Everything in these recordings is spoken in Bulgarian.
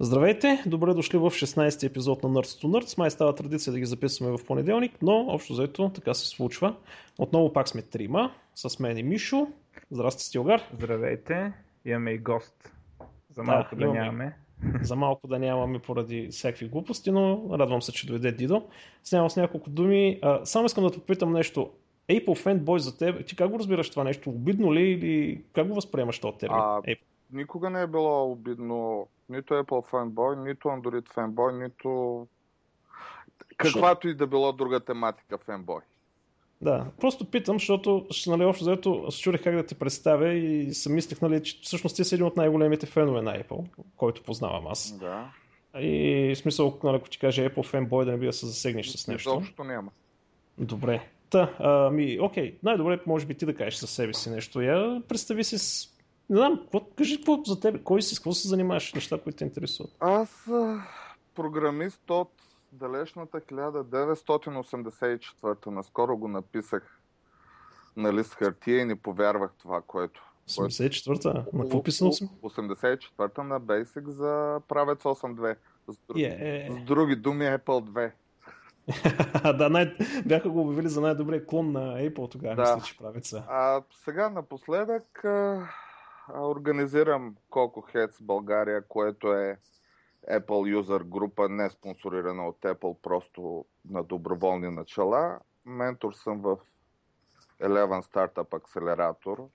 Здравейте, добре дошли в 16-ти епизод на Nerds to Nerds. Май става традиция да ги записваме в понеделник, но общо заето така се случва. Отново пак сме трима, с мен е Мишо. Здрасти, Стилгар. Здравейте, имаме и гост. За малко да нямаме. За малко да нямаме поради всякакви глупости, но радвам се, че дойде Дидо. Снявам с няколко думи. Само искам да те попитам нещо. Apple фенбой за теб, ти как го разбираш това нещо? Обидно ли или как го възприемаш този термин? Никога не е било обидно нито Apple фенбой, нито Android фенбой, нито каквато и да било друга тематика фенбой. Да, просто питам, защото общо заето се чудех как да те представя и съм мислех, че всъщност ти си един от най-големите фенове на Apple, който познавам аз. Да. И в смисъл, ако ти кажа Apple фенбой, да не би да се засегнеш с нещо. Защото няма. Добре. Та, окей, най-добре може би ти да кажеш със себе си нещо. Я представи си с... Не знам, кажи какво за теб, кой си, с какво се занимаваш, неща, които те интересуват. Аз програмист от далечната 1984-та. Наскоро го написах на лист хартия и не повярвах това, което... 84-та? На какво писано си? 84-та на Basic за Правец 8.2. С други думи Apple 2. Да, бяха го обявили за най-добрия клон на Apple тогава, да. Мисля, че правят са. Сега напоследък организирам Coco Heads България, което е Apple юзър група, не спонсорирана от Apple, просто на доброволни начала. Ментор съм в Eleven Startup Accelerator.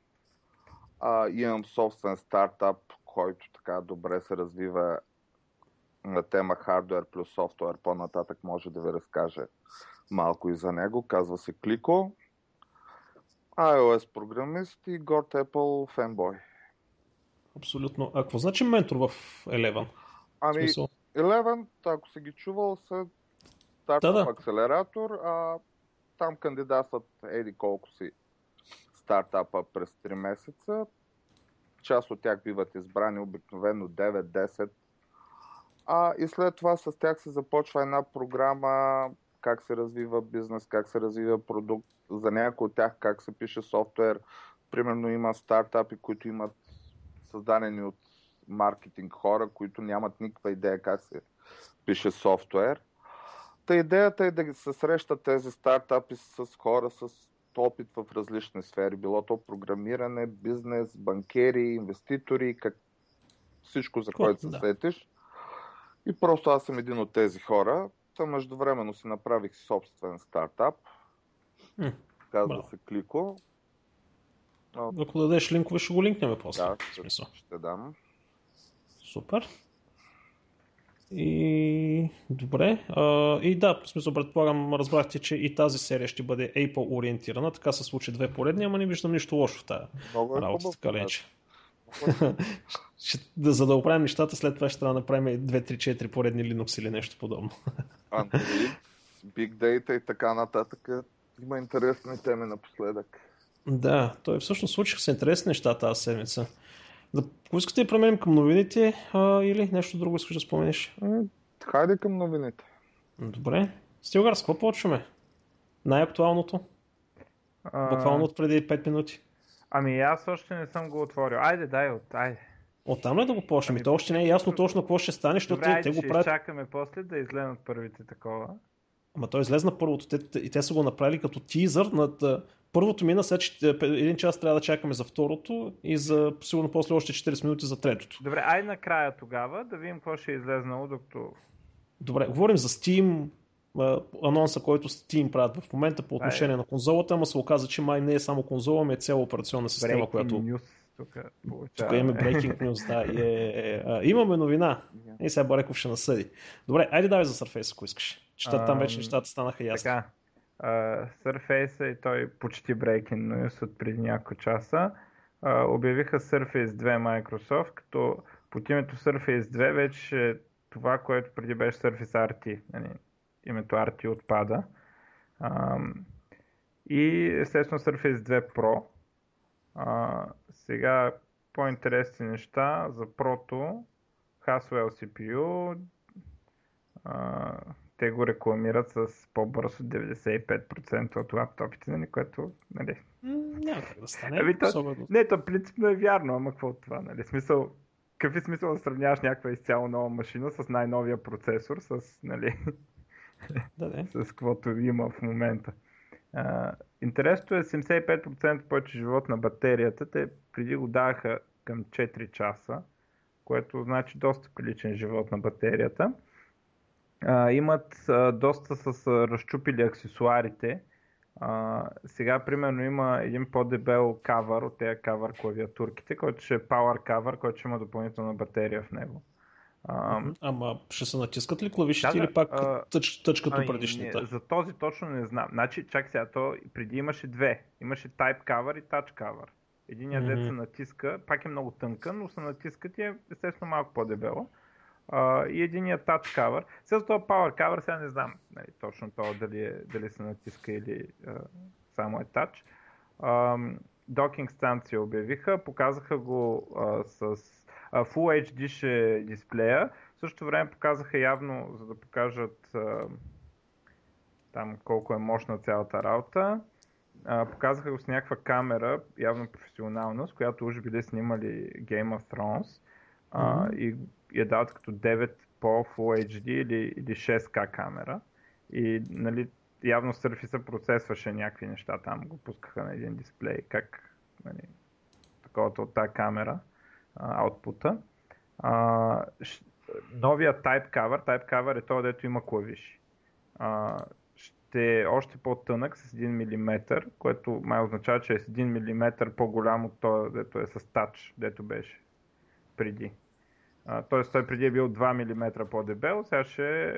Имам собствен стартап, който така добре се развива на тема хардуер плюс софтуер, по-нататък може да ви разкаже малко и за него. Казва се Клико, iOS програмист и Got Apple фенбой. Абсолютно. А какво значи ментор в Eleven? Eleven, ако си ги чувал, са стартъп акселератор, там кандидатстват еди колко си стартапа през 3 месеца. Част от тях биват избрани обикновено 9-10. И след това с тях се започва една програма, как се развива бизнес, как се развива продукт, за някои от тях как се пише софтуер. Примерно има стартапи, които имат създадени от маркетинг хора, които нямат никаква идея как се пише софтуер. Та идеята е да се срещат тези стартапи с хора с опит в различни сфери. Било то програмиране, бизнес, банкери, инвеститори, всичко за което се сетиш. И просто аз съм един от тези хора. Та междувременно си направих собствен стартап. Казва се Клико. Ако дадеш линкове, ще го линкнем после. Да, ще дам. Супер. И добре. И да, в смисъл, предполагам, разбрахте, че и тази серия ще бъде Apple ориентирана. Така се случи две поредни, ама не виждам нищо лошо в тази работа. Така ленче. За да оправим нещата, след това ще трябва да направим 2-3-4 поредни Linux или нещо подобно. Android, Big Data и така нататък. Има интересни теми напоследък. Да, той всъщност случиха се интересни неща тази седмица. Ако искате да променим към новините или нещо друго искаш да споменеш? Хайде към новините. Добре. Стилгар, с какво почваме? Най-актуалното? Буквално от преди 5 минути. Аз още не съм го отворил. Айде. Оттам ли да го почнем? То още не е ясно точно какво ще стане, защото те го правят. Чакаме после да излезнат първите такова. Ама той излезна първото. Те са го направили като тизър. Първото мина, след 1 час трябва да чакаме за второто и за сигурно после още 40 минути за третото. Добре, айде накрая тогава да видим какво ще е излезнало, докато... Добре, говорим за Steam, анонса, който Steam правят в момента по отношение на конзолата, ама се оказа, че май не е само конзола, ме е цяла операционна система, breaking която... News. Тук имаме breaking news, да. Имаме новина. И сега Бареков ще насъди. Добре, айде давай за Surface, ако искаш. Там вече нещата станаха ясни. Така. Surface и той почти breaking news от преди няколко часа. Обявиха Surface 2 Microsoft, като под името Surface 2 вече това, което преди беше Surface RT. Името RT отпада. И естествено Surface 2 Pro. Сега по-интересни неща за Pro-то. Haswell CPU. Те го рекламират с по-бързо 95% от лаптопите, което, Няма как да стане. Особено. Не, то принципно е вярно, ама какво от това, В смисъл, какъв е смисъл да сравняваш някаква изцяло нова машина с най-новия процесор, с, нали, да, с каквото има в момента. Интересното е 75% повече живот на батерията. Те преди го даха към 4 часа, което значи доста приличен живот на батерията. Имат доста с разчупили аксесуарите. Сега, примерно, има един по-дебел кавър от тези кавър клавиатурките, който ще е Power Cover, който ще има допълнителна батерия в него. Ама ще се натискат ли клавишите, да, или пак тъчкато предишната? Не, за този точно не знам. Значи, чак сега, то преди имаше две. Имаше Type Cover и Touch Cover. Единият дет се натиска, пак е много тънка, но се натискат и е, естествено, малко по-дебело. И единият Touch Cover. Сега това Power Cover, сега не знам, нали, точно това дали се натиска или само е Touch. Докинг станция обявиха, показаха го с Full HD ще дисплея. В същото време показаха явно, за да покажат там колко е мощна цялата работа. Показаха го с някаква камера, явно професионална, с която уж били снимали Game of Thrones. И я дават като 9 по Full HD или 6K камера. И, нали, явно Surface процесваше някакви неща там, го пускаха на един дисплей, как, нали, таковато от тази камера. Output-а. Новия Type Cover е това, дето има клавиши. Ще е още по-тънък с 1 мм, което май означава, че е с 1 мм по-голям от това, дето е с Touch, дето беше преди. Тоест той преди е бил 2 мм по-дебел, сега ще е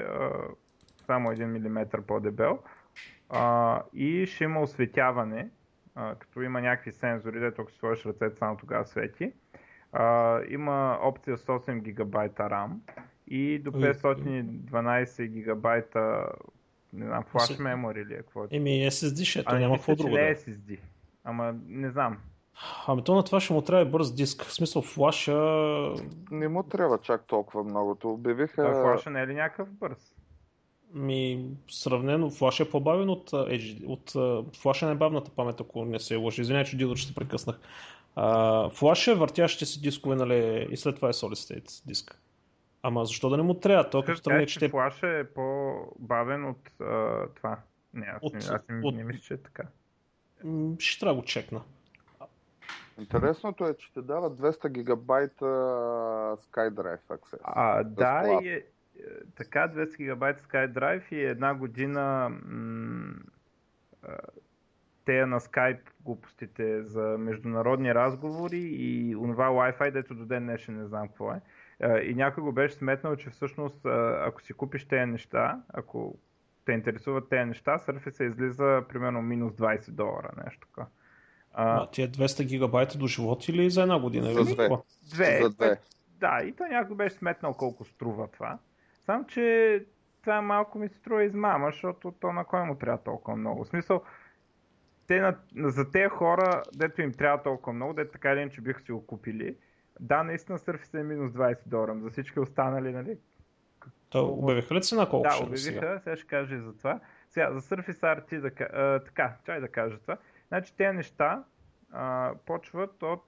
само 1 мм по-дебел. И ще има осветяване, като има някакви сензори, дето ако си сложиш ръцете, само тогава свети. Има опция с 8 гигабайта RAM и до 512 гигабайта, не знам, flash memory ли е, какво е. SSD-шето, няма какво друго. Не е SSD, ама не знам. Ами то на това ще му трябва бърз диск, в смисъл флаша... Не му трябва чак толкова многото, обявиха... Той флаша не е ли някакъв бърз? Сравнено, флаша е по-бавен от HD, от флаша е бавната памет, ако не се лъжи. Извиня, че Дидо, че се прекъснах. Флаша е въртящите си дискове, нали, и след това е Solid State диск. Ама защо да не му трябва? Ще флаша е по-бавен от това. Не, аз не мисля, че е така. Ще трябва да го чекна. Интересното е, че те дава 200 гигабайта SkyDrive аксес. Да, и така, 200 гигабайта SkyDrive и 1 година тея на Skype глупостите за международни разговори и онова Wi-Fi, дето до ден днешен не знам какво е. И някой го беше сметнал, че всъщност ако си купиш тези неща, ако те интересуват тези неща, Surface излиза примерно минус $20, нещо така. Тия 200 гигабайта до живот или за 1 година? За две. Да, и то някой беше сметнал колко струва това. Само, че това малко ми се струва измама, защото то на кой му трябва толкова много. В смисъл, за тези хора, дето им трябва толкова много, дето така или иначе биха си го купили. Да, наистина Surface е минус $20, за всички останали, нали? Обявиха ли цена колко ще? Да, обявиха, сега ще кажа и за това. Сега, за Surface RT, така, чай да кажа това. Значи, тези неща почват от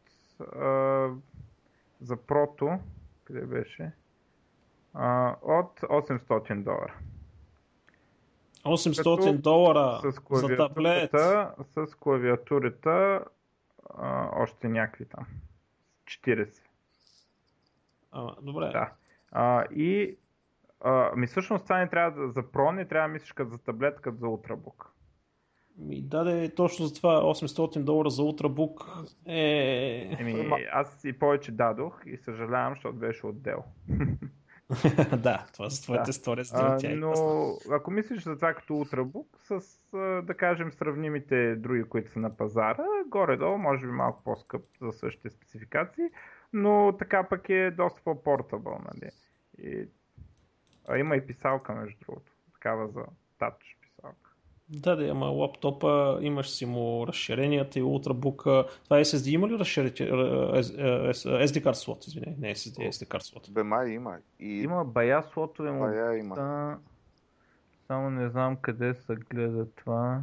за прото, къде беше, от $800. $800 за таблет. С клавиатурата още някакви там. 40. Добре. Да. И всъщност това не трябва да за про, не трябва да мислиш като за таблет, като за ултрабук. Да, точно за това $800 за ултрабук е... Аз и повече дадох и съжалявам, защото беше отдел. Да, това са твоите история с дълтя. Но ако мислиш за това като ултрабук, с, да кажем, сравнимите други, които са на пазара, горе-долу, може би малко по-скъп за същите спецификации, но така пък е доста по-портабъл, нали? Има и писалка, между другото, такава за тач писалка. Да, ама лаптопа, имаш си му разширенията и ултрабука. Това SSD има ли разширите? SD card slot, извиня. Не SSD, SD card slot. Бема има. Има бая слотове му. Само не знам къде се гледа това.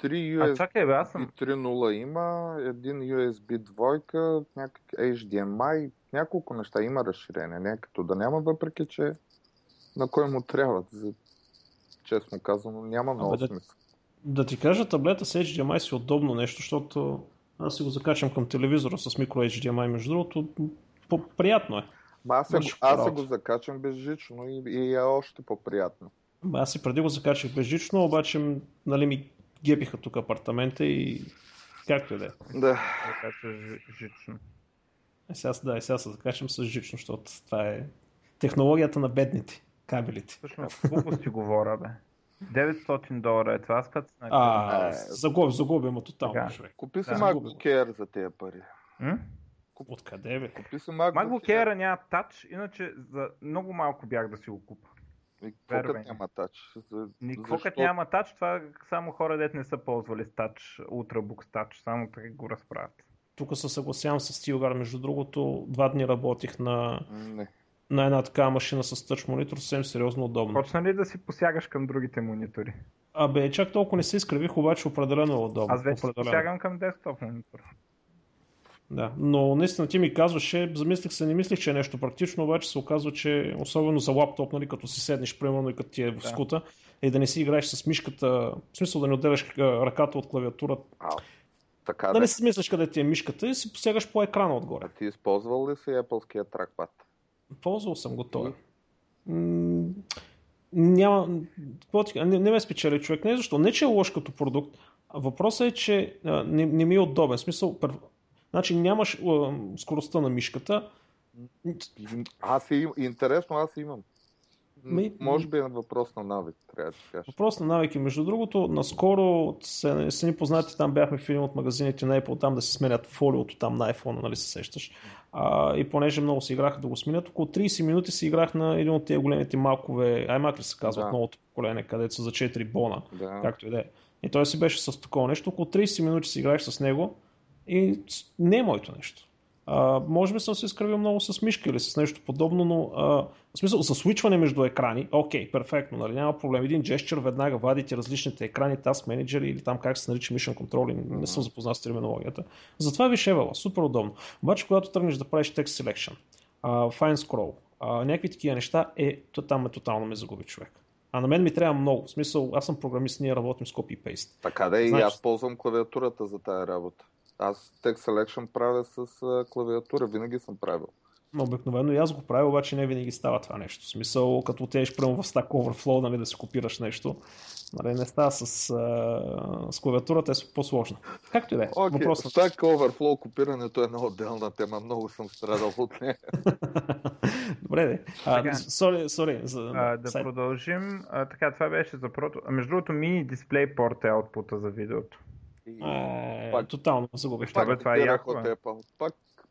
3 USB, чакай, и 3.0 има, един USB 2, някак HDMI, няколко неща има разширение, не като да няма, въпреки че на кой му трябва. Честно казано, няма много смисъл. Да ти кажа, таблета с HDMI си удобно нещо, защото аз си го закачам към телевизора с микро HDMI, между другото, по-приятно е. Аз го закачам безжично и е още по-приятно. Аз и преди го закачах безжично, обаче нали, ми гепиха тук апартамента и както и да е. Да. Закачаш жично. Сега се закачам с жично, защото това е технологията на бедните. Кабелите. Всъщност, колко си говоря, бе? $900 е това, аз като... Загубя, ма тотално, човек. Купи си MacBook Air за тези пари. Откъде, бе? Купи си MacBook Air няма тач, иначе за много малко бях да си го купа. Никакъв няма тач. Никакъв няма тач, това само хора, дет не са ползвали с тач, Ultrabook с тач, само така го разправят. Тук се съгласявам с Стилгар, между другото, 2 дни работих на една такава машина с тъч монитор, съвсем сериозно удобно. Почна ли да си посягаш към другите монитори? Абе, чак толкова не се изкривих, обаче определено е удобно. Аз вече посягам към десктоп монитор. Да, но наистина ти ми казваше, замислих се, не мислих, че е нещо практично, обаче се оказва, че особено за лаптоп, нали, като си седнеш, примерно и като ти е в скута, и да не си играеш с мишката, в смисъл да не отделяш ръката от клавиатурата. Така да не си мислиш къде ти е мишката и си посягаш по екрана отгоре. А ти използвал ли си Apple-ския тракпад? Ползвал съм го той. Не ме спечели човек. Не защо. Не, че е лош като продукт. Въпросът е, че не ми е удобен. В смисъл, значи нямаш скоростта на мишката. Интересно, аз имам. Може би е въпрос на навик, трябва да кажа. Въпрос на навик. И между другото, наскоро са ни познати, там бяхме в един от магазините на Apple, там да се сменят фолиото там на iPhone, нали се сещаш. И понеже много се играха да го сменят, около 30 минути се играх на един от тези големите малкове, iMac се казват, новото поколение, където са за 4 бона, както и да е. И той си беше с такова нещо, около 30 минути се играеш с него и не е моето нещо. Може би съм се изкривил много с мишка или с нещо подобно, но в смисъл за свичване между екрани, окей, перфектно, нали, няма проблем. Един джестчер веднага вадите различните екрани, Task Manager или там как се нарича Mission Control, не съм запознат с терминологията. Затова вишевала, супер удобно. Обаче когато тръгнеш да правиш Text Selection, Fine Scroll, някакви такива неща, там тотално ме загуби човек. А на мен ми трябва много, в смисъл аз съм програмист, ние работим с copy-paste. Така да, и аз ползвам клавиатурата за тая работа. Аз Text Selection правя с клавиатура, винаги съм правил. Обикновено и аз го правя, обаче не винаги става това нещо. В смисъл, като отидеш прямо в Stack Overflow, нали, да си копираш нещо, нали, не става с клавиатурата, е по-сложно. Както и да е. Stack Overflow копирането е една отделна тема, много съм страдал от нея. Добре, де. Да продължим. Така, това беше за прото. Между другото, мини DisplayPort е аутпута за видеото. Тотално загубих.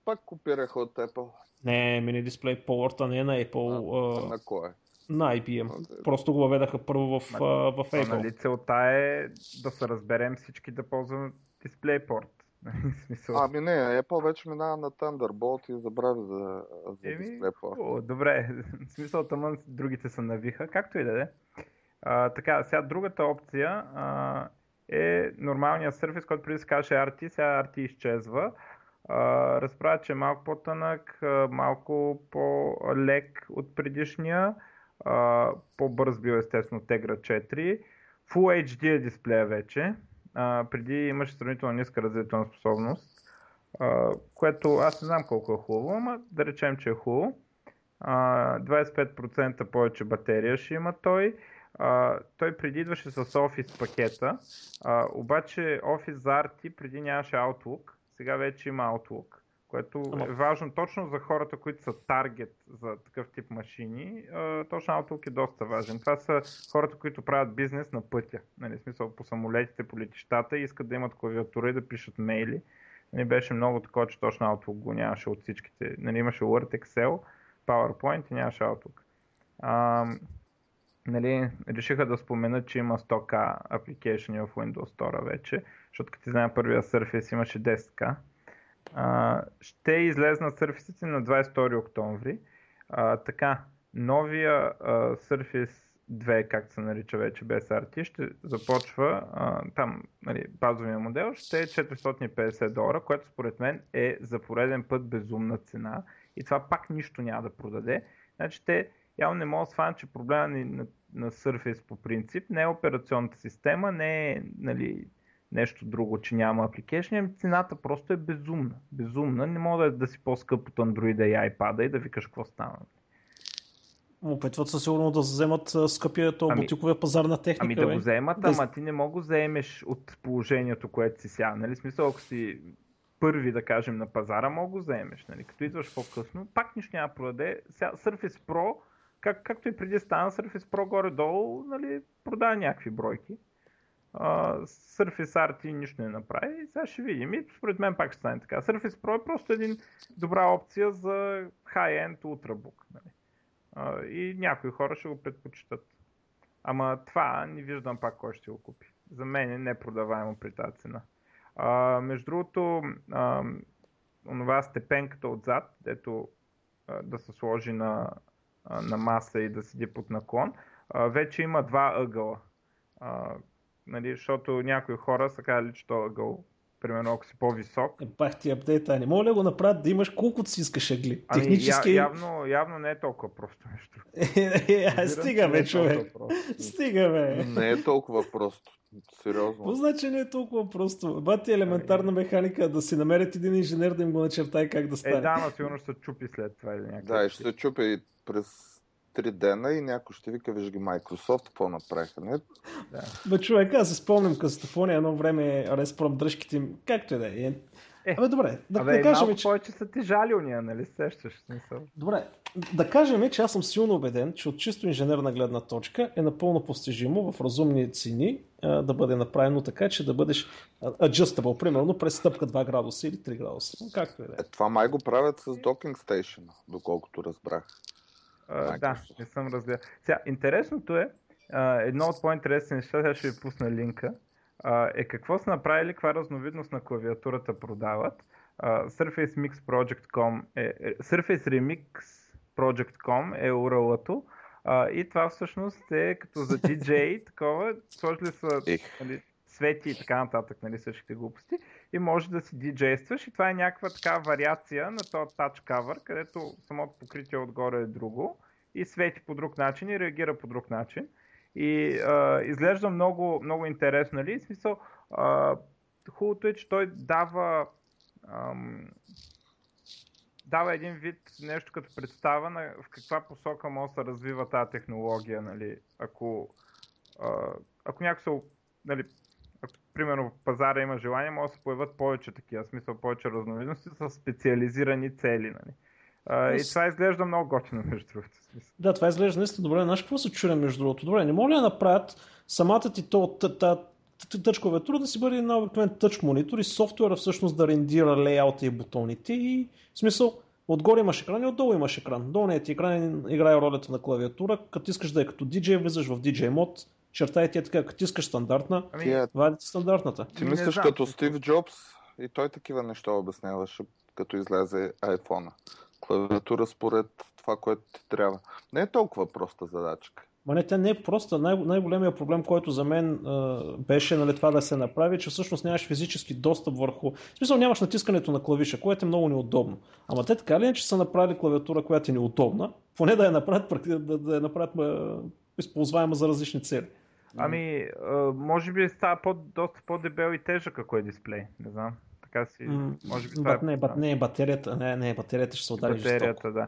Пак копирах от Apple. Не, мини DisplayPort, не на Apple. На кой? На IBM. Просто го въведаха първо в Apple. Нали, целта е да се разберем всички да ползваме DisplayPort. Ами не, Apple вече минава на Thunderbolt и забрави за DisplayPort. Добре, в смисъл тъмън другите се навиха, както и да е. Така, сега другата опция е нормалният Surface, който преди се казваше RT, сега RT изчезва. Разправя, че е малко по-тънък, малко по-лек от предишния, по-бърз бил естествено Tegra 4. Full HD е дисплея вече, преди имаше сравнително ниска разделителна способност, което аз не знам колко е хубаво, но да речем, че е хубаво. 25% повече батерия ще има той. Той преди идваше с Office пакета, обаче Office за RT преди нямаше Outlook, сега вече има Outlook, което е важно точно за хората, които са таргет за такъв тип машини. Точно Outlook е доста важен. Това са хората, които правят бизнес на пътя, нали, смисъл по самолетите, по летищата и искат да имат клавиатура и да пишат мейли. Нали, беше много такова, че точно Outlook го нямаше от всичките. Нали, имаше Word, Excel, PowerPoint и нямаше Outlook. Нали, решиха да споменат, че има 100K апликейшни в Windows Store вече, защото като ти знам първия Surface имаше 10K. Ще излезна Surface-ите на 22 октомври. Така, новия Surface 2, както се нарича вече без RT, ще започва, там нали, базовия модел ще е $450, което според мен е за пореден път безумна цена и това пак нищо няма да продаде. Значи те явно не могат да схванат, че проблема на Surface по принцип не е операционната система, не е, нали, нещо друго, че няма апликейшн, цената просто е безумна. Безумна, не може да си по-скъп от Android и iPad и да викаш какво стана. Опитват се сигурно да вземат скъпия бутиковия пазар на техника. Ами да го вземат, ама ти не мога да вземеш от положението, което си сега. Нали? Смисъл, ако си първи, да кажем, на пазара, мога го вземеш. Нали? Като идваш по-късно, пак нищо няма продаде. Сега, Surface Pro, както и преди стана, Surface Pro горе-долу, нали, продава някакви бройки. Surface RT нищо не направи. Сега ще видим и според мен пак ще стане така. Surface Pro е просто един добра опция за high-end ultrabook. Нали? И някои хора ще го предпочитат. Ама това не виждам пак кой ще го купи. За мен е непродаваемо при тази цена. Между другото, онова степенката отзад, дето да се сложи на маса и да седи под наклон, вече има два ъгъла. Нали, защото някои хора са казали, че този ъгъл, примерно, ако си по-висок. Пах ти апдейта, не мога ли го направят да имаш колкото си искаш ъгли? Ами, технически... явно не е толкова просто нещо. Стигаме, човек. Стигаме. Не е толкова просто. Сериозно. Какво значи не е толкова просто? Бати е елементарна механика, да си намерят един инженер да им го начертай как да стане. Да, но сигурно ще се чупи след това. Да, ще се чупи през 3 дена и някой ще вика, виж ги Microsoft, какво направиха, не? Да. Бе, човек, аз се спомням кастафония едно време, респорам дръжките им, както и да е. Абе, добре, да кажем, малко че... повече са ти жали уния, нали, сещаш смисъл. Добре, да кажем, че аз съм силно убеден, че от чисто инженерна гледна точка е напълно постижимо в разумни цени да бъде направено така, че да бъдеш adjustable, примерно през стъпка 2 градуса или 3 градуса, както и да е. Това май го правят с Docking Station, доколкото разбрах. Да, не съм разгледал. Сега, интересното е, едно от по-интересни неща, сега ще ви пусна линка, е какво са направили, каква разновидност на клавиатурата продават. Surface Remix Project.com е URL-то и това всъщност е като за DJ, такова, сложили са, нали, свети и така нататък, нали, всичките глупости и може да си диджействаш и това е някаква така вариация на този touch cover, където самото покритие отгоре е друго и свети по друг начин и реагира по друг начин. И изглежда много, много интересно, нали? В смисъл, хубавото е, че той дава един вид нещо като представа на в каква посока може да се развива тази технология, нали? Ако някой се, нали, ако, примерно в пазара има желание, може да се появят повече такива, в смисъл повече разновидности с специализирани цели, нали? И това изглежда много готино, между другото. Да, това изглежда наистина добре. Знаеш какво се чудя, между другото? Добре, не мога да направят самата ти тъч клавиатура да си бъде на обикновен тъч монитор и софтуера всъщност да рендира лейаута и бутоните и в смисъл отгоре имаш екран и отдолу имаш екран. Долният екран играе ролята на клавиатура, като искаш да е като DJ, влизаш в DJ мод, чертай ти е така, като искаш стандартна, вадите стандартната. Ти мислиш като Стив Джобс и той такива неща обясняваше, като излезе iPhone-а. Клавиатура според това, което ти трябва. Не е толкова проста задачка. Ма не, тя не е проста. Най-големия проблем, който за мен беше, нали, това да се направи, че всъщност нямаш физически достъп върху... В смисъл нямаш натискането на клавиша, което е много неудобно. Ама те така ли не, че са направили клавиатура, която е неудобна, поне да я направят, използваема за различни цели. Ами, може би става доста по-дебел и тежък, ако е дисплей. Не знам. Си, може би това не е батерията, не, батерията ще се удари жестоко. Да.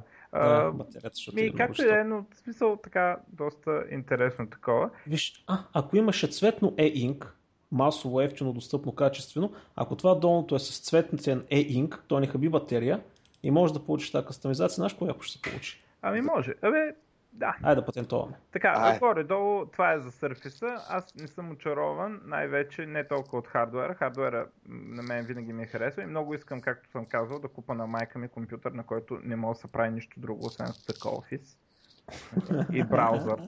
Батерията ще удари жестоко. Както е, но в смисъл така доста интересно такова. Виж, ако имаше цветно e-ink, масово, ефтино, достъпно, качествено, ако това долното е с цветен e-ink, то не хаби батерия и може да получиш тази кастомизация, знаеш коя ще се получи? Ами може, да. Айде да патентоваме. Така, горе-долу това е за Surface-а. Аз не съм очарован, най-вече не толкова от хардуера. Хардуера на мен винаги ми е харесва и много искам, както съм казал, да купа на майка ми компютър, на който не мога да се прави нищо друго, освен Stack Office и браузър.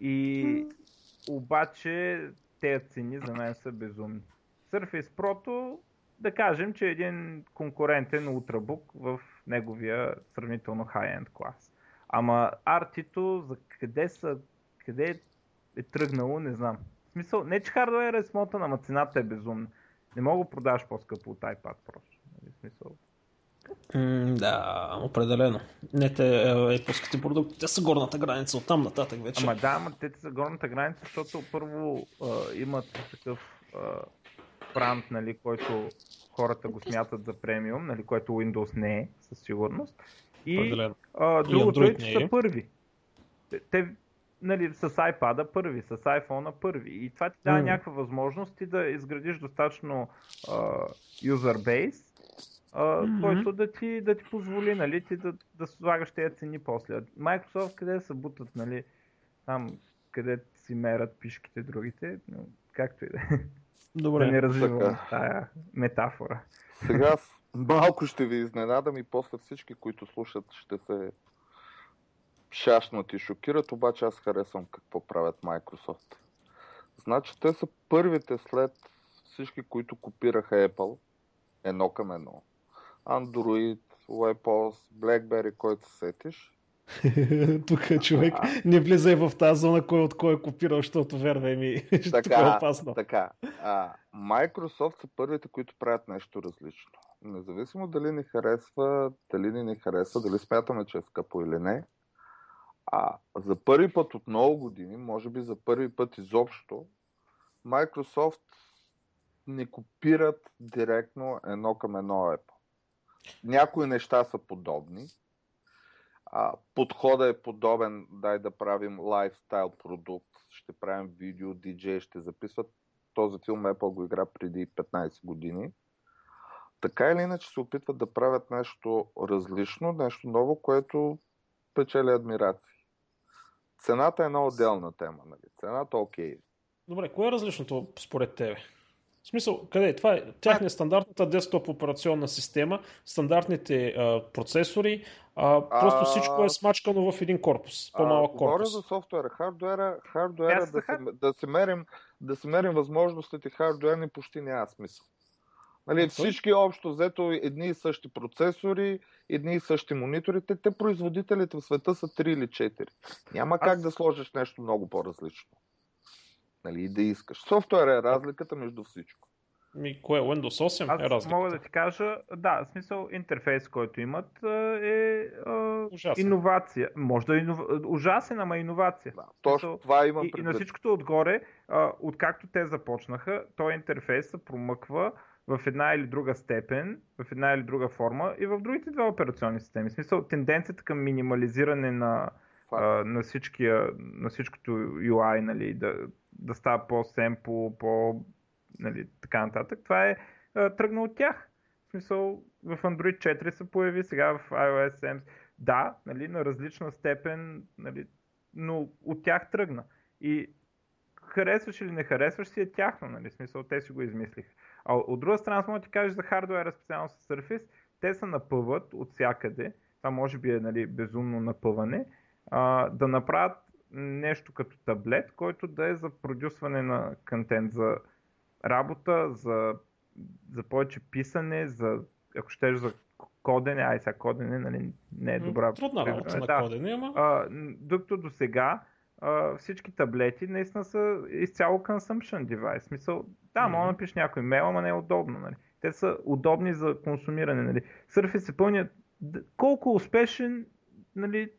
И обаче тези цени за мен са безумни. Surface Pro-то, да кажем, че е един конкурентен Ultrabook в неговия сравнително high-end клас. Ама RT-то за къде е тръгнало, не знам. В смисъл, не че хардуера е смотан, ама цената е безумна. Не мога да продаваш по-скъпо от iPad просто. В смисъл, Да, определено. Не, те еплските продукти, те са горната граница, оттам нататък вече. Ама да, ама те са горната граница, защото първо имат такъв бранд, нали, който хората го смятат за премиум, нали, което Windows не е, със сигурност. И другото е, че са първи. Те, нали, с iPad-а първи, с iPhone-а първи. И това ти дава някаква възможност ти да изградиш достатъчно юзер бейс, който да ти позволи, нали, ти да слагаш тези цени после. Microsoft къде се бутат, нали, там къде си мерят пишките другите, но както и да е. Добре, да не развивам тая метафора. Сега малко ще ви изненадам и после всички, които слушат, ще се шашнат и шокират, обаче аз харесвам какво правят Microsoft. Значи те са първите след всички, които копираха Apple, едно към едно. Android, WebOS, BlackBerry, който сетиш. Тук човек не влизай в тази зона, кой от кой е копирал, защото вервай ми, ще е опасно. Така, Microsoft са първите, които правят нещо различно. Независимо дали ни харесва, дали не ни харесва, дали смятаме, че е скъпо или не. За първи път от много години, може би за първи път изобщо, Microsoft не копират директно едно към едно Apple. Някои неща са подобни. Подходът е подобен, дай да правим лайфстайл продукт, ще правим видео, диджей, ще записват. Този филм Apple го игра преди 15 години. Така или иначе се опитват да правят нещо различно, нещо ново, което печели адмирации. Цената е една отделна тема, нали? Цената е окей. Добре, кое е различното според тебе? В смисъл, къде? Това е тяхния стандартната десктоп операционна система, стандартните процесори, просто всичко е смачкано в един корпус, по-малък корпус. Говоря за софтуера, хардуера да се мерим възможностите хардуерни почти няма смисъл. Нали, всички общо взето едни и същи процесори, едни и същи мониторите, те производителите в света са 3 или 4. Няма как да сложиш нещо много по-различно. Нали, и да искаш. Софтуер е разликата между всичко. Кое? Windows 8 е разликата? Аз мога да ти кажа, да, в смисъл интерфейс, който имат е иновация. Може да е ужасен, ама иновация. Да, точно това имам предвид. И на всичкото отгоре, откакто те започнаха, този интерфейс се промъква в една или друга степен, в една или друга форма и в другите два операционни системи. В смисъл, тенденцията към минимализиране на всичкото UI, нали, да става по-семпл, нали, така нататък, това е тръгнал от тях. В смисъл, в Android 4 се появи, сега в iOS 7. Да, нали, на различна степен, нали, но от тях тръгна. И харесваш или не харесваш си е тяхно, нали, в смисъл, те си го измислиха. А от друга страна, мога да ти кажа за хардуера, специално с Surface, те се напъват от всякъде, това може би е, нали, безумно напъване, да направят нещо като таблет, който да е за продюсване на контент, за работа, за повече писане, за, ако щеш, за кодене, сега кодене, нали, не е добра. Трудна работа на кодене, ама. Докато до сега всички таблети наистина са изцяло consumption device. Смисъл, да, може да напишеш някой имейл, ама не е удобно. Нали. Те са удобни за консумиране. Нали. Surface се пълня колко успешен, нали,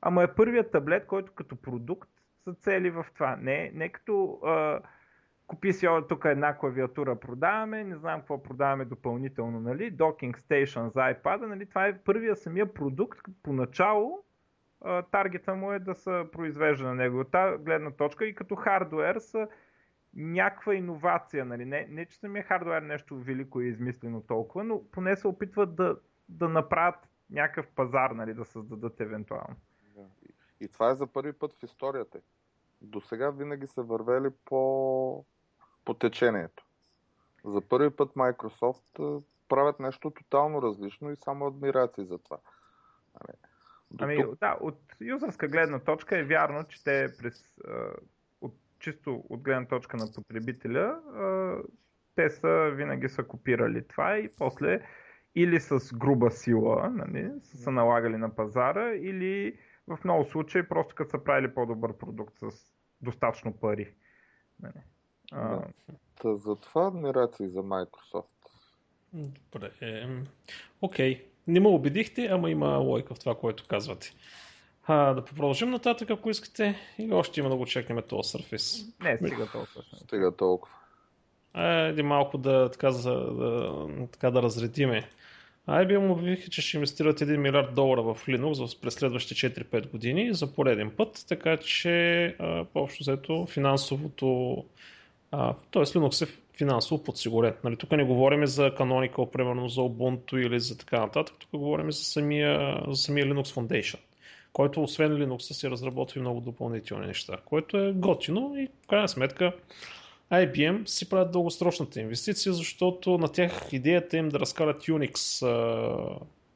ама е първият таблет, който като продукт са цели в това. Не като купи си тук една клавиатура продаваме, не знам какво продаваме допълнително, нали, Docking Station за iPad-а, нали, това е първият самия продукт, поначало таргета му е да се произвежда на неговата гледна точка и като хардуер са някаква иновация, нали, не че самия хардуер нещо велико е измислено толкова, но поне се опитват да направят някакъв пазар, нали, да създадат евентуално. И това е за първи път в историята. До сега винаги са вървели по течението. За първи път Microsoft правят нещо тотално различно и само адмирации за това. Да, от юзърска гледна точка е вярно, че те чисто от гледна точка на потребителя, те винаги са копирали това и после или с груба сила, нали, са налагали на пазара, или в много случаи просто като са правили по-добър продукт с достатъчно пари. Нали. Затова адмирации за Microsoft. Добре. Окей. Не ме убедихте, ама има логика в това, което казвате. Да продължим нататък, ако искате, или още има да го чекнем този Surface? Не, стига толкова. Стига толкова. Айде малко да, така, да разредиме. IBM обявиха, че ще инвестират $1 милиард в Linux през следващите 4-5 години за пореден път, така че по-общо взето финансовото, т.е. Linux е финансово подсигурен. Нали, тук не говорим за Canonical, примерно за Ubuntu или за така нататък, тук говорим за самия Linux Foundation, който освен Linux си разработва и много допълнителни неща, което е готино и в крайна сметка IBM си правят дългосрочната инвестиция, защото на тях идеята им да разкарат Unix,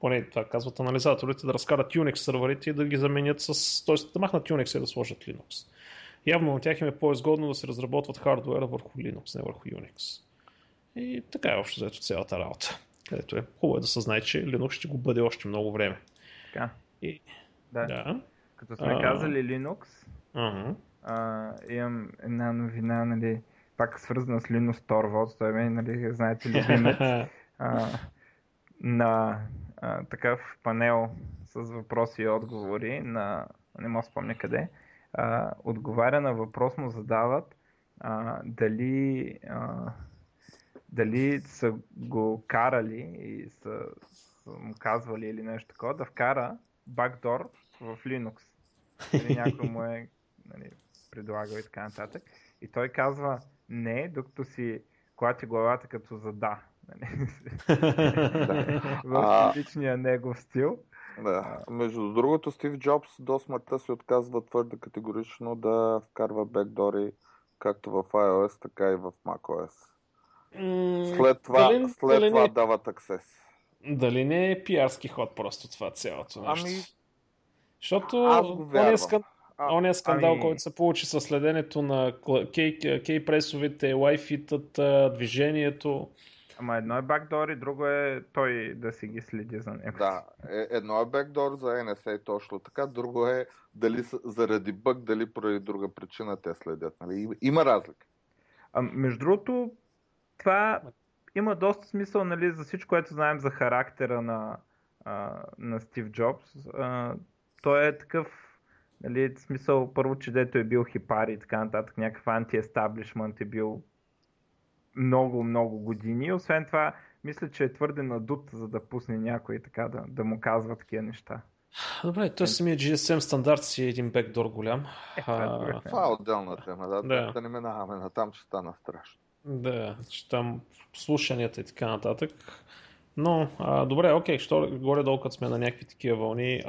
поне това казват анализаторите, да разкарат Unix серверите и да ги заменят с... т.е. да махнат Unix и да сложат Linux. Явно на тях им е по-изгодно да се разработват хардуера върху Linux, не върху Unix. И така е общо заето цялата работа, където е хубаво е да се знае, че Linux ще го бъде още много време. Така. И... Да. Като сме казали Linux, имам една новина, нали, пак свързана с Linux Torvalds, той ме, нали, знаете, любимец на такъв панел с въпроси и отговори на, не мога спомня къде, отговаря на въпрос, му задават дали са го карали и са му казвали или нещо такова, да вкара бакдор в Linux. Или някой му е, нали, предлагал и така нататък. И той казва не, докато си клати главата като зада. В типичния негов стил. Да. Между другото, Стив Джобс до смъртта се отказва твърде категорично да вкарва бекдори както в iOS, така и в macOS. След това дават аксес. Дали не е пиарски ход просто това цялото нещо? Ами... Защото ония скандал, който се получи със следенето на кей-пресовите, Wi-Fi-тата, движението. Ама едно е бакдор и друго е той да си ги следи за него. Да, едно е бакдор за NSA точно така, друго е дали заради бък, дали поради друга причина те следят. Нали? Има разлика. Между другото, това... Има доста смисъл, нали, за всичко, което знаем за характера на Стив Джобс. Той е такъв, нали, смисъл, първо, че дето е бил хипар и така нататък, някакъв анти-естаблишмент е бил много години. Освен това, мисля, че е твърде надут, за да пусне някой така да му казва такива неща. Добре, той самия GSM стандарт си е един бекдор голям. Това е отделна тема, да не минаваме на там, че стана страшно. Да, че там слушанията и така нататък. Но, добре, окей, горе-долу като сме на някакви такива вълни.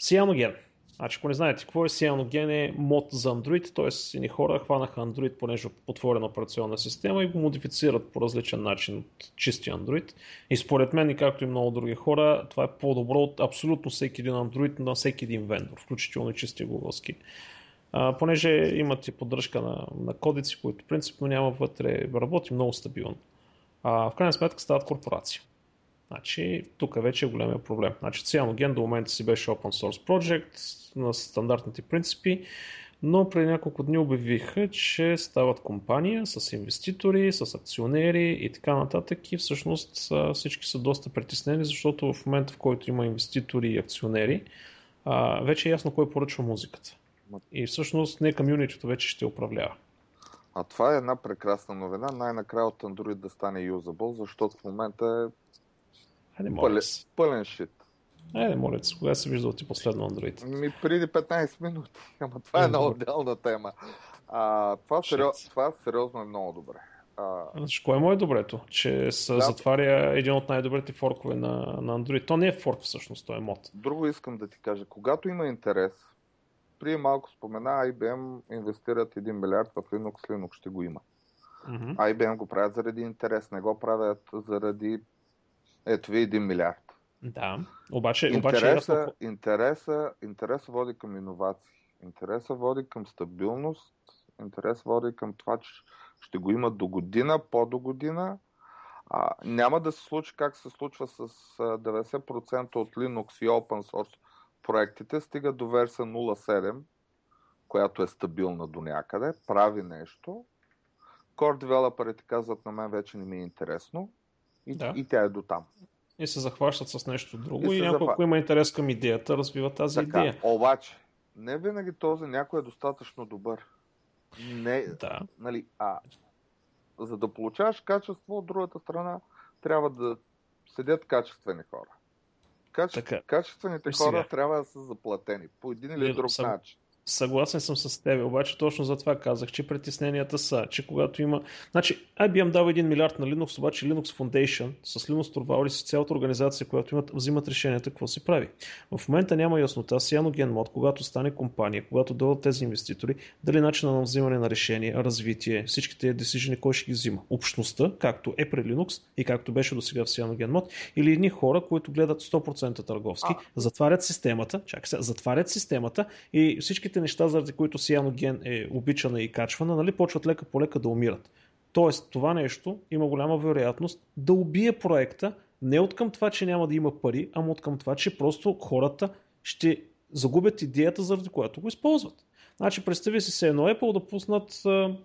Cyanogen. Значи, ако не знаете какво е, Cyanogen е мод за Android, т.е. едни хора хванаха Android, понеже отворена операционна система и го модифицират по различен начин от чисти Android. И според мен, и както и много други хора, това е по-добро от абсолютно всеки един Android на всеки един вендор, включително и чисти гугълски. Понеже имат и поддръжка на кодици, които принципно няма вътре, работи много стабилно. В крайна сметка стават корпорации. Значи, тук вече е големия проблем. Значи, Cyanogen до момента си беше open source project на стандартните принципи, но преди няколко дни обявиха, че стават компания с инвеститори, с акционери и така нататък и всъщност всички са доста притеснени, защото в момента, в който има инвеститори и акционери, вече е ясно кой поръчва музиката. И всъщност не комюнитито вече ще управлява. А това е една прекрасна новина. Най-накрая от Android да стане юзабъл, защото в момента е пълен шит. Айде, моля се, кога се виждал ти последно Android? Преди 15 минути. Ама това е една отделна тема. Това сериозно е много добре. Кое му е добрето? Че се затваря един от най-добрите форкове на Android. То не е форк всъщност, то е мод. Друго искам да ти кажа. Когато има интерес, при малко спомена, IBM инвестират 1 милиард в Linux, Linux ще го има. Mm-hmm. IBM го правят заради интерес, не го правят заради ето ви 1 милиард. Да, интересът води към иновации, интересът води към стабилност, интересът води към това, че ще го има до година, по-до година. Няма да се случи как се случва с 90% от Linux и Open Source проектите, стига до версия 0.7, която е стабилна до някъде, прави нещо. Core developer-ите казват, на мен вече не ми е интересно и тя е до там. и се захващат с нещо друго и някой, ако има интерес към идеята, развива тази така, идея. Обаче, не винаги този някой е достатъчно добър. Не, да. Нали, за да получаваш качество от другата страна, трябва да седят качествени хора. Качествените хора трябва да са заплатени по един или друг начин. Съгласен съм с теб, обаче точно за това казах, че притесненията са, че когато има... Значи, IBM дава 1 милиард на Linux, обаче Linux Foundation с Linux Torvalds, с цялата организация, която имат, взимат решенията, какво се прави. В момента няма яснота, CyanogenMod, когато стане компания, когато дойдат тези инвеститори, дали начина на взимане на решение, развитие, всички тези decision, кой ще ги взима. Общността, както е при Linux и както беше до сега в CyanogenMod, или едни хора, които гледат 100% търговски, затварят системата, затварят системата и всичките неща, заради които Cyanogen е обичана и качвана, нали, почват лека по лека да умират. Тоест, това нещо има голяма вероятност да убие проекта не от към това, че няма да има пари, ама от към това, че просто хората ще загубят идеята, заради която го използват. Значи, представи си се едно Apple да пуснат,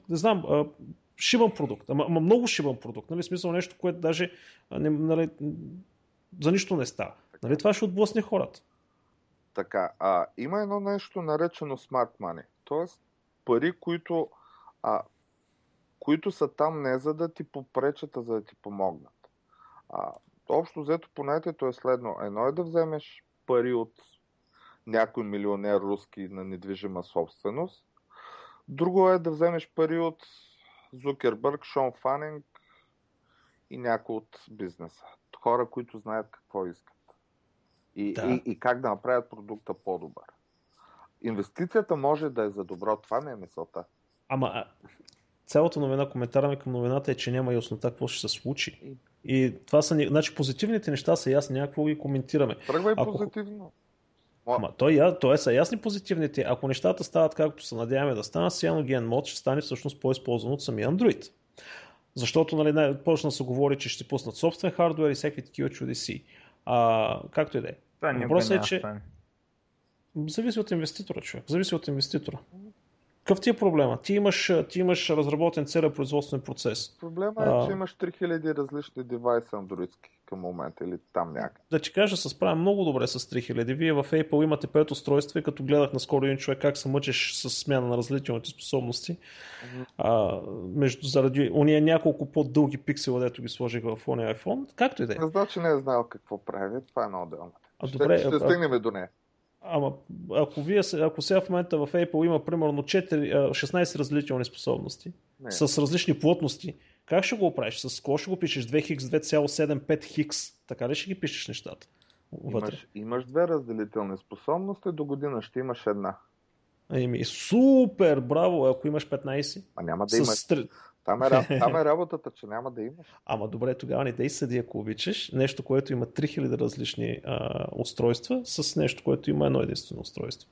не знам, шибан продукт, ама много шибан продукт, нали, смисъл нещо, което даже нали, за нищо не става. Нали, това ще отблъсне хората. Така, има едно нещо наречено smart money, т.е. пари, които са там не за да ти попречат, а за да ти помогнат. Общо взето понятието е следно. Едно е да вземеш пари от някой милионер руски на недвижима собственост, друго е да вземеш пари от Зукербърг, Шон Фанинг и някой от бизнеса. Хора, които знаят какво искат. И как да направят продукта по-добър. Инвестицията може да е за добро, това ми е мисълта. Ама цялата новина, коментара ми към новината е, че няма яснота какво ще се случи. И това са, значи, позитивните неща са ясни, някакво ги коментираме. Тръгвай позитивно. Той са ясни позитивните. Ако нещата стават както се надяваме да станат, CyanogenMod ще стане всъщност по-използван от самия Android. Защото нали, почна да се говори, че ще пуснат собствен хардуер и всеки такива чудеси. Както и да е. Въпросът е, че зависи от инвеститора, човек. Зависи от инвеститора. Какъв ти е проблема? Ти имаш разработен целия производствен процес. Проблема е, че имаш 3000 различни девайса андроидски към момента или там някак. Да ти кажа, се справя много добре с 3000. Вие в Apple имате 5 устройства и като гледах наскоро един човек как се мъчеш с смяна на различните способности, заради ония няколко по-дълги пиксела, дето ги сложих в ония iPhone, както и да е. Не знам, че не е знал какво прави, това е много делната. Ще стигнем до нея. Ама ако сега в момента в Apple има примерно 16 различни способности, не, с различни плътности, как ще го оправиш? С какво ще го пишеш? 2X, 2,75X? Така ли ще ги пишеш нещата? Имаш две разделителни способности, до година ще имаш една. Супер, браво, ако имаш 15. Няма да имаш. Там е работата, че няма да имаш. Ама добре, тогава не дей съди, ако обичаш, нещо, което има 3000 различни устройства, с нещо, което има едно единствено устройство.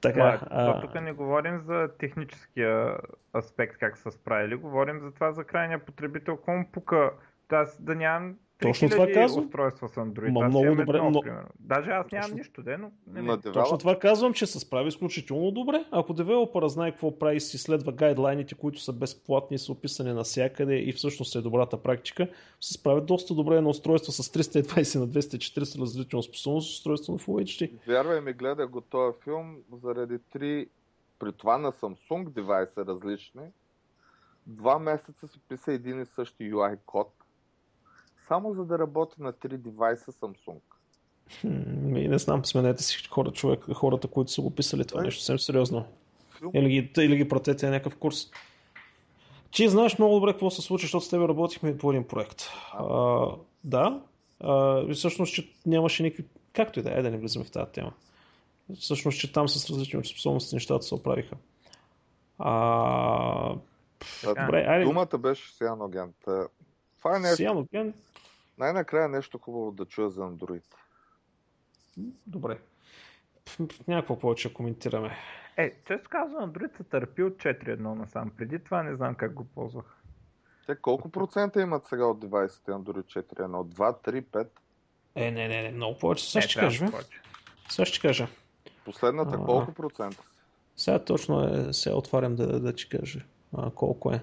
Така, тук не говорим за техническия аспект, как са справили, говорим за това за крайния потребител, кому пука да нямам 3000 устройства с Android. Много добре. Даже аз нямам нищо, но... Точно това казвам, че се справи изключително добре. Ако девелопера знае какво прави и си следва гайдлайните, които са безплатни, са описани навсякъде и всъщност е добрата практика, се справят доста добре на устройства с 320 на 240 различна способност устройство на Full HD. Вярвай ми, гледах го този филм заради 3, при това на Samsung девайса различни, 2 месеца се писа един и същи UI код, само за да работи на 3 девайса Samsung. Не знам, сменете си хората, които са го писали това нещо, съвсем сериозно. Или ги пратете на някакъв курс. Ти знаеш много добре какво се случи, защото с тебе работихме по един проект. И всъщност, че нямаше никакви... Както и да е, да не влизаме в тази тема. Всъщност, че там с различни способности нещата се оправиха. Думата беше CyanogenMod. Това е нещо. Най-накрая нещо хубаво да чуя за Android. Добре. Някакво повече коментираме. Често казвам, Android се търпи от 4.1 насам. Преди това не знам как го ползвах. Колко процента имат сега от девайсите Android 4.1? 2, 3, 5? Не, много повече. Сега ще кажа. Последната колко процента? Сега точно отварям да ти кажа колко е.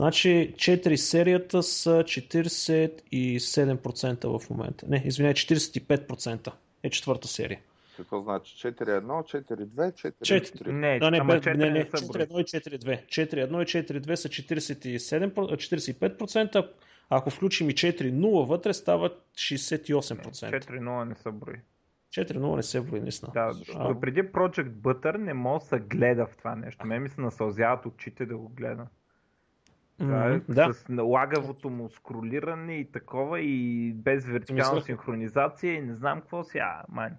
Значи 4 серията са 47% в момента. Не, извиня, 45% е четвърта серия. Какво значи? 4.1, 4.2, 4.3? Не, да, не, 4.1 и 4.2. 4.1 и 4.2 са 45%. Ако включим и 4.0 вътре, става 68%. 4.0 не са брои. 4.0 не се брои, наистина. Да, защото преди Project Butter не мога да се гледа в това нещо. Ме ми се насълзяват очите да го гледа. Да. С лагавото му скролиране и такова, и без вертикална синхронизация и не знам какво си. Майн.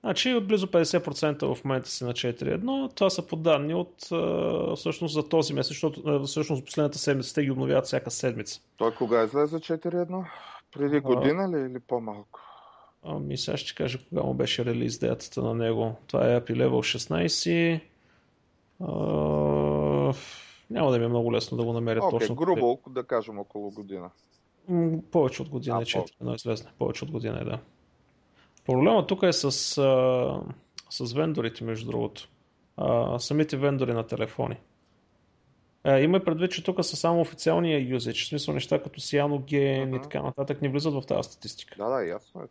Значи близо 50% в момента си на 4.1. Това са по данни от всъщност за този месец, защото всъщност последната седмица те ги обновяват всяка седмица. Той кога излезе 4.1? Преди година ли или по-малко? Ами сега ще кажа кога му беше релиз деятата на него. Това е API Level 16. Няма да ми е много лесно да го намеря точно. Грубо да кажем около година. Повече от година е 4.1 излезне. Повече от година е, да. Проблема тук е с вендорите, между другото. Самите вендори на телефони. Има предвид, че тук са само официалния юзич. В смисъл неща като CyanogenMod и така нататък не влизат в тази статистика. Да, ясно е.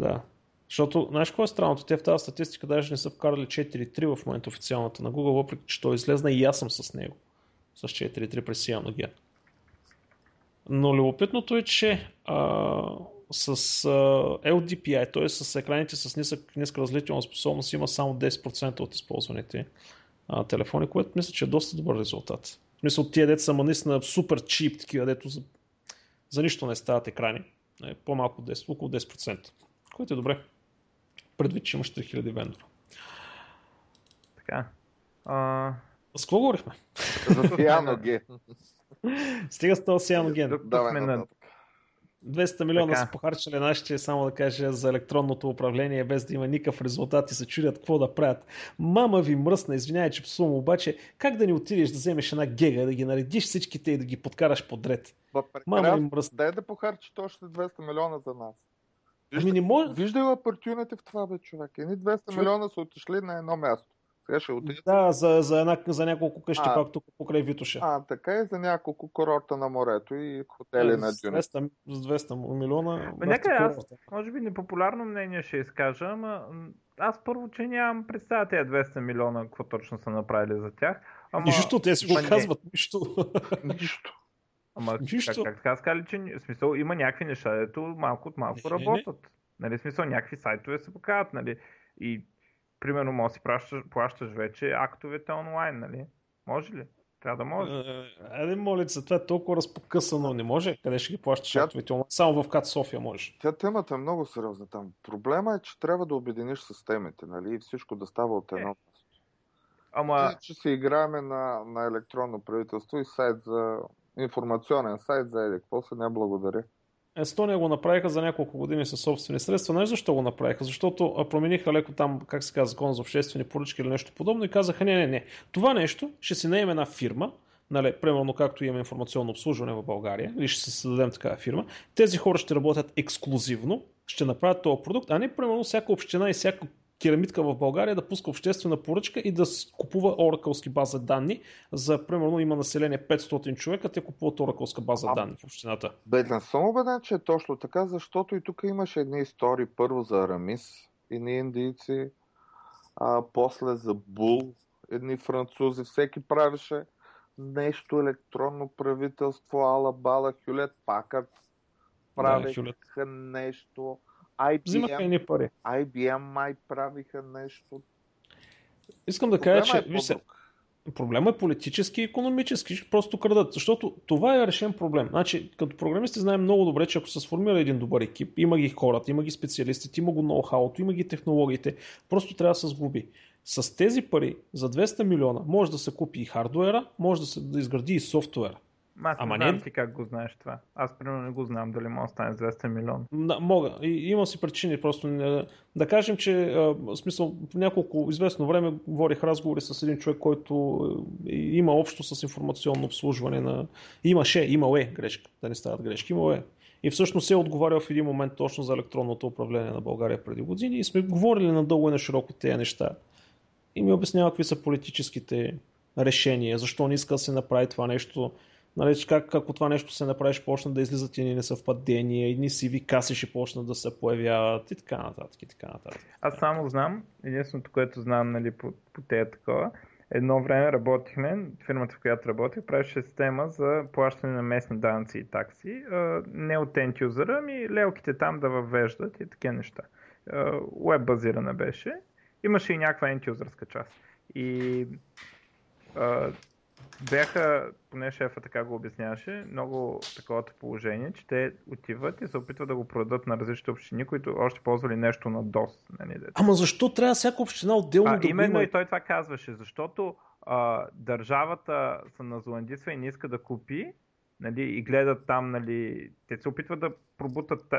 Да. Защото, знаеш какво е странното? Те в тази статистика даже не са вкарали 4.3 в момента официалната на Google, въпреки че той излезна и аз съм с него. С 4.3 през CyanogenMod. Но любопитното е, че с LDPI, т.е. с екраните с ниска различителна способност, има само 10% от използваните телефони, което мисля, че е доста добър резултат. В смисъл, тия дето са наистина супер чип, такива дето за нищо не стават екрани. По-малко 10, около 10%, което е добре. Предвид, че имаш 3000 вендора. Така. С какво говорихме? За CyanogenMod. Стига с този CyanogenMod. Давай нататък. 200 милиона са похарчали нашите, само да кажа, за електронното управление, без да има никакъв резултат и се чудят какво да правят. Мама ви мръсна, извинявай, че псувам, обаче как да не отидеш да вземеш една гега, да ги наредиш всичките и да ги подкараш подред? Мама ви мръсна. Дай да похарчат още 200 милиона за нас. Виждай опортюнити в това, бе, човек. Едни 200 милиона са отишли на едно място. Да, за няколко къщи, пак тук покрай Витоша. Така и за няколко курорта на морето и хотели на дюни. С 200 милиона. Някъде аз, може би непопулярно мнение ще изкажа, ама аз първо, че нямам представя тези 200 милиона, какво точно са направили за тях. Нищо, те си го казват. Нищо. Ама как така сказали, че смисъл, има някакви неща, дето малко от малко работят. Нали, смисъл, някакви сайтове се показват, нали, и примерно може да си плащаш вече актовете онлайн, нали? Може ли? Трябва да може. Айде моля се, това е толкова разпокъсано. Не може? Къде ще ги плащаш актовете онлайн? Само в КАТ София можеш. Тя темата е много сериозна там. Проблема е, че трябва да обединиш системите, нали? И всичко да става от едно място. Ама... че си играеме на електронно правителство и сайт за... информационен сайт за еди. Какво се не благодари? Естония го направиха за няколко години със собствени средства. Не защо го направиха? Защото промениха леко там, как се казва, закон за обществени поръчки или нещо подобно и казаха не. Това нещо ще си наеме една фирма, нали, примерно както имаме информационно обслужване в България, или ще се създадем такава фирма. Тези хора ще работят ексклюзивно, ще направят този продукт, а не примерно всяка община и всяка керамитка в България да пуска обществена поръчка и да купува оракълски база данни. За, примерно, има население 500 човека, те купуват оракълска база данни в общината. Не съм убеден, че е точно така, защото и тук имаше едни истории първо за Арамис, едни индийци, после за Бул, едни французи, всеки правеше нещо електронно правителство, ала-бала, Хюлет Пакард правиха нещо... IBM май правиха нещо. Искам да кажа, че проблемът е политически и економически. Просто крадат, защото това е решен проблем. Значи, като програмисти знаем много добре, че ако се сформира един добър екип, има ги хората, има ги специалистите, има го ноу-хауто, има ги технологиите, просто трябва да се сглоби. С тези пари за 200 милиона може да се купи и хардуера, може да се изгради и софтуера. Ама не знам ти как го знаеш това. Аз примерно не го знам дали мога да стане 200 милиона. Мога. Има си причини. Просто да кажем, че в смисъл, няколко известно време говорих разговори с един човек, който има общо с информационно обслужване на... Имал е грешка. Да не стават грешки. Имал е. И всъщност се отговарял в един момент точно за електронното управление на България преди години и сме говорили надълго и на широко тези неща. И ми обяснява какви са политическите решения. Защо не иска да се направи това нещо. Нали, как, ако това нещо се направиш, почнат да излизат едни несъвпадения, едни сиви каси ще почнат да се появяват и така нататък. И така нататък. Аз само знам, единственото, което знам, нали, по тези такова, едно време работихме, фирмата, в която работих, правеше система за плащане на местни данъци и такси. Не от end-юзера, ами лелките там да въвеждат и такива неща. Уеб базирана беше. Имаше и някаква end-юзерска част. И бяха, поне шефа така го обясняваше, много таковато положение, че те отиват и се опитват да го продадат на различни общини, които още ползвали нещо на DOS. Нали, ама защо трябва всяка община отделно да го има? Именно и той това казваше, защото държавата се назландисва и не иска да купи, нали, и гледат там, нали, те се опитват да пробутат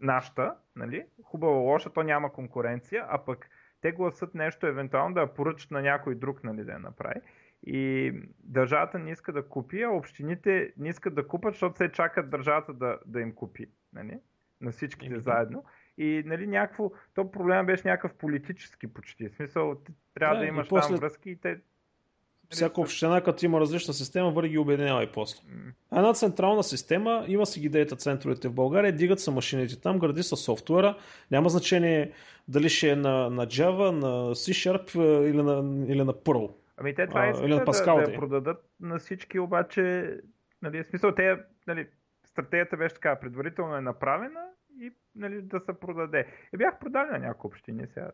нашата, нали, хубава лоша, то няма конкуренция, а пък те гласат нещо евентуално да я поръчат на някой друг, нали, да я направи. И държавата не иска да купи, а общините не искат да купат, защото се чакат държавата да им купи, нали? На всичките заедно. И, нали, някакво, то проблем беше някакъв политически почти. В смисъл, трябва да имаш после... там връзки и те... Всяка община, като има различна система, върви ги обединява и после. Една централна система, има си ги дейта центровете в България, дигат са машините там, гради са софтуера, няма значение дали ще е на Java, на C-Sharp или на Perl. Ами те това искат да продадат на всички, обаче, нали, в смисъл, те, нали, стратегията беше така, предварително е направена и, нали, да се продаде. И бях продали на някои общини сега.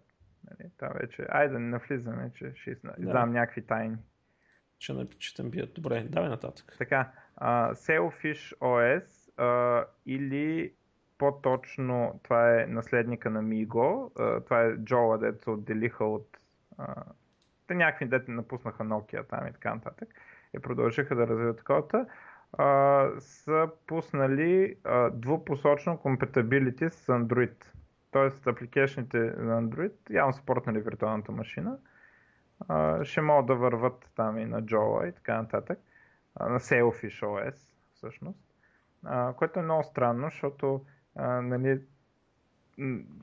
Нали, там вече, айде да не навлизаме, че ще издам някакви тайни. Ще напечатам бият. Добре, давай нататък. Така, Sailfish OS или по-точно това е наследника на Migo, това е Jola, дето се отделиха от... Те някакви дете напуснаха Nokia там и така нататък и продължиха да развиват такова. Са пуснали двупосочно compatibility с Android. Тоест апликейшните на Android, явно са портнали виртуалната машина. Ще могат да върват там и на Jola и така нататък. На Sailfish OS всъщност. Което е много странно, защото нали,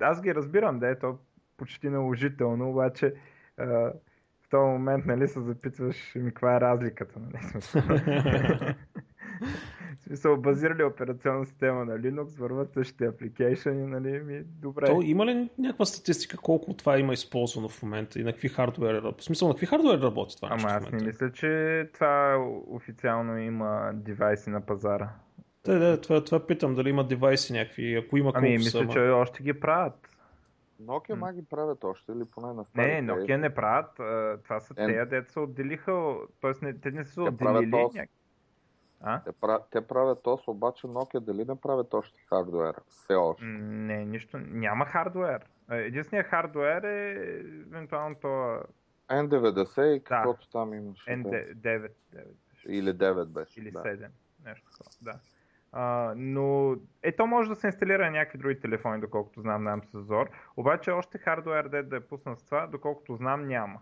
аз ги разбирам, да е то почти наложително, обаче в този момент, нали, се запитваш каква е разликата, нали? В смисъл, базирали операционна система на Linux, върват същите апликейшъни, нали, ми добре. То има ли някаква статистика колко това има използвано в момента и на какви хардуери работи? В смисъл, на какви хардуери работи това нещо? Ама аз не мисля, че това официално има девайси на пазара. Да, това питам, дали има девайси някакви, ако има колко са. Ами мисля, че още ги правят. Nokia ги правят още или поне на старите? Не, Nokia не правят. Това са тези, дето се отделиха. Тоест, те не са отделили някакви. Те правят ОС, обаче Nokia дали не правят още хардуер? Все още. Не, нищо. Няма хардуер. Единственият хардуер е евентуално това... N90 и каквото там имаш. N9 беше. Или 9 беше. Или 7. Нещо такова, да. Но то може да се инсталира на някакви други телефони, доколкото знам, нам с зор. Обаче още хардуер да е пуснат с това, доколкото знам, няма.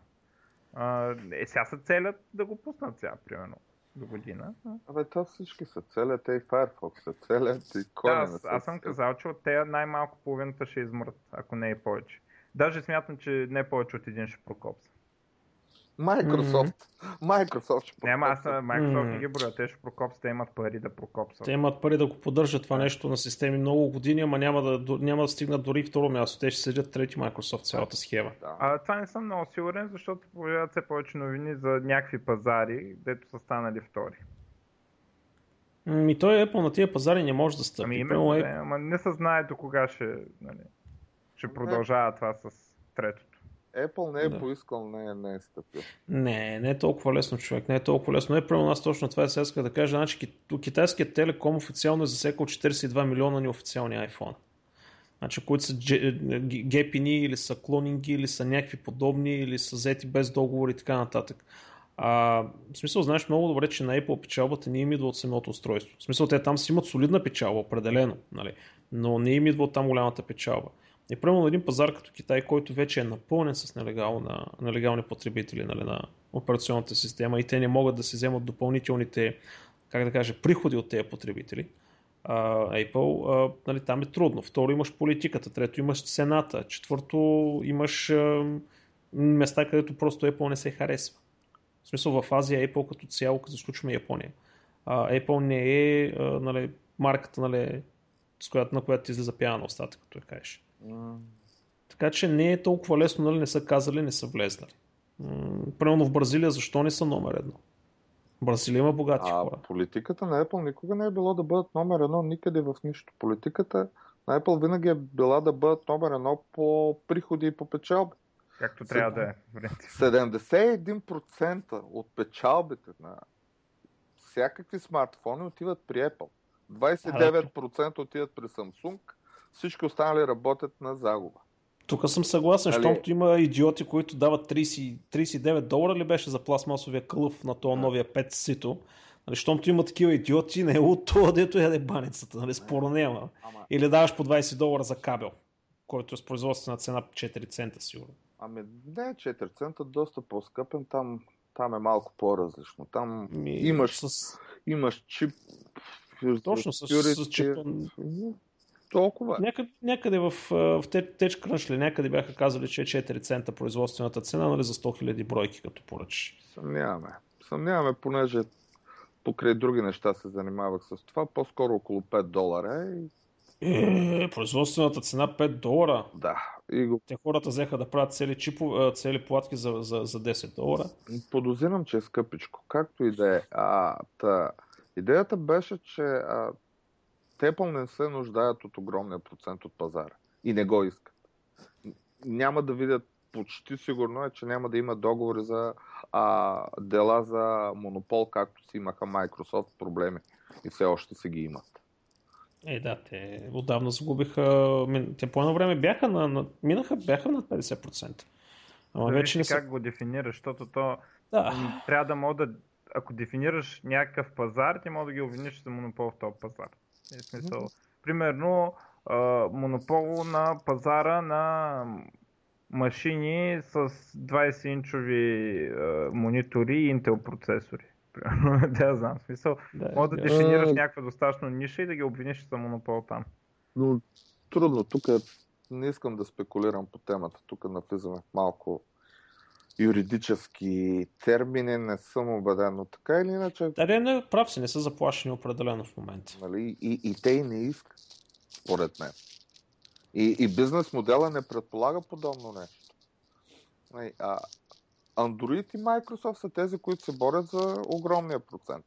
Сега се целят да го пуснат сега, примерно, до година. Абе, то всички се целят, и Firefox се целят, и Коня се целят. Аз съм казал, че от тея най-малко половината ще измрат, ако не и повече. Даже смятам, че не повече от един ще прокопса. Microsoft ще прокопсат. Microsoft не ги броят, те ще прокопсат, те имат пари да прокопсат. Те имат пари да го поддържат това нещо на системи много години, ама няма да стигнат дори второ място, те ще седят трети Microsoft цялата схема. Това не съм много сигурен, защото появяват все повече новини за някакви пазари, дето са станали втори. И той Apple на тия пазари не може да стъпи. Ами именно, ама не се знае до кога ще продължава това с трето. Apple не е поискал, не е стъпил. Не е толкова лесно, човек. Не е толкова лесно. Не е правилно, аз точно това е сега да кажа. Значи, китайският Телеком официално е засекал 42 милиона неофициални iPhone. Значи, които са гепини или са клонинги, или са някакви подобни, или са взети без договори и така нататък. В смисъл, знаеш много добре, че на Apple печалбата не им идва от самото устройство. В смисъл, те там си имат солидна печалба, определено, нали? Но не им идва от там голямата печалба. И примерно на един пазар като Китай, който вече е напълнен с нелегални потребители, нали, на операционната система и те не могат да си вземат допълнителните, как да кажа, приходи от тези потребители, Apple, нали, там е трудно. Второ, имаш политиката, трето, имаш цената, четвърто, имаш места, където просто Apple не се харесва. В смисъл, в Азия Apple като цяло, като изключваме Япония, Apple не е марката, на която ти излиза пяна на устата, като я кажеш. Така че не е толкова лесно, не са казали, не са влезнали. Примерно в Бразилия защо не са номер едно? Бразилия има богати хора. Политиката на Apple никога не е било да бъдат номер едно никъде в нищо. Политиката на Apple винаги е била да бъдат номер едно по приходи и по печалби. Както трябва да е. 71% от печалбите на всякакви смартфони отиват при Apple. 29% отиват при Samsung. Всички останали работят на загуба. Тук съм съгласен, защото има идиоти, които дават $39 ли беше за пластмасовия кълъв на този новия 5 сито. Щомто има такива идиоти, не е от това, дето яде баницата, спорно няма. Или даваш по $20 за кабел, който е с производствена цена 4 цента сигурно. Ами не, 4 цента доста по-скъпен, там е малко по-различно. Там имаш чип. Точно с чипа. Толкова. Някъде в TechCrunch ли някъде бяха казали, че е 4 цента производствената цена, за 100 000 бройки като поръчиш. Съмняваме, понеже покрай други неща се занимавах с това, по-скоро около $5 производствената цена $5? Да. Те хората взеха да правят цели платки за $10. Подозирам, че е скъпичко. Както и да е. Идеята беше, че Apple не се нуждаят от огромния процент от пазара и не го искат. Няма да видят, почти сигурно е, че няма да има договори за дела за монопол, както си имаха Microsoft проблеми и все още си ги имат. Те отдавна загубиха, те по едно време бяха на 50%. Ама вече не са... Как го дефинираш, защото то трябва да мога да, ако дефинираш някакъв пазар, ти мога да ги обвиниш за монопол в този пазар. Е смисъл. Примерно монопол на пазара на машини с 20-инчови монитори и Intel процесори. Примерно, да знам. Смисъл. Може да дефинираш някаква достатъчно ниша и да ги обвиниш за монопол там. Но трудно. Тук не искам да спекулирам по темата. Тук навлизаме в малко юридически термини, не съм убеден, но така или иначе... Прав си, не са заплашени определено в момента. Нали? И те и не искат, според мен. И бизнес модела не предполага подобно нещо. Android и Microsoft са тези, които се борят за огромния процент.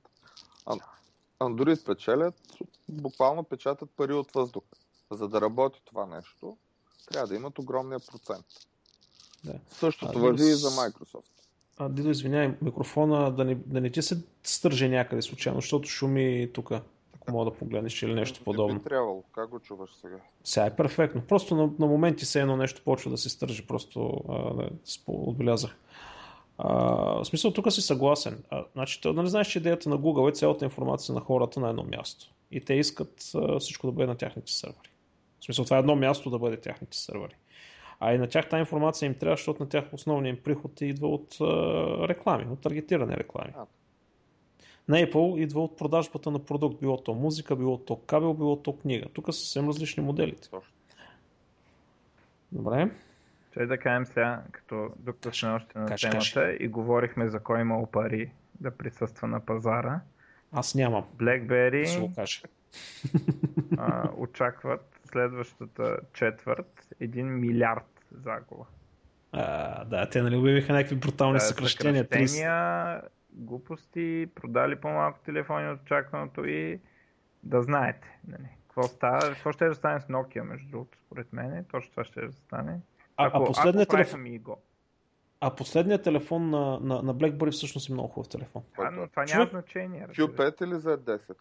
Android печелят, буквално печатат пари от въздуха. За да работи това нещо, трябва да имат огромния процент. Да. Същото върви и за Microsoft. Дидо, извинявай, микрофона да не ти се стържи някъде случайно, защото шуми тук, ако мога да погледнеш или нещо подобно. Не би трябвало, как го чуваш сега? Сега е перфектно, просто на моменти все едно нещо почва да се стържи, просто отбелязах. В смисъл, тук си съгласен. Не знаеш, че идеята на Google е цялата информация на хората на едно място. И те искат всичко да бъде на тяхните сървъри. В смисъл, това е едно място да бъде тяхните сървъри. А и на тях тази информация им трябва, защото на тях основният им приход идва от реклами, от таргетиране реклами. На Apple идва от продажбата на продукт, било то музика, било то кабел, било то книга. Тук са съвсем различни моделите. Добре. Ще да кажем сега, като докато сме още на темата и говорихме за кой имало пари да присъства на пазара. Аз нямам. BlackBerry очакват следващата четвърт 1 милиард загуба. Те обявиха някакви брутални съкращения. Глупости, продали по-малко телефони от очакваното и да знаете. Какво става? Какво ще стане с Nokia, между другото, според мен? Точно това ще стане. Последният телефон на BlackBerry всъщност е много хубав телефон. Но това няма значение. Q5 или Z10?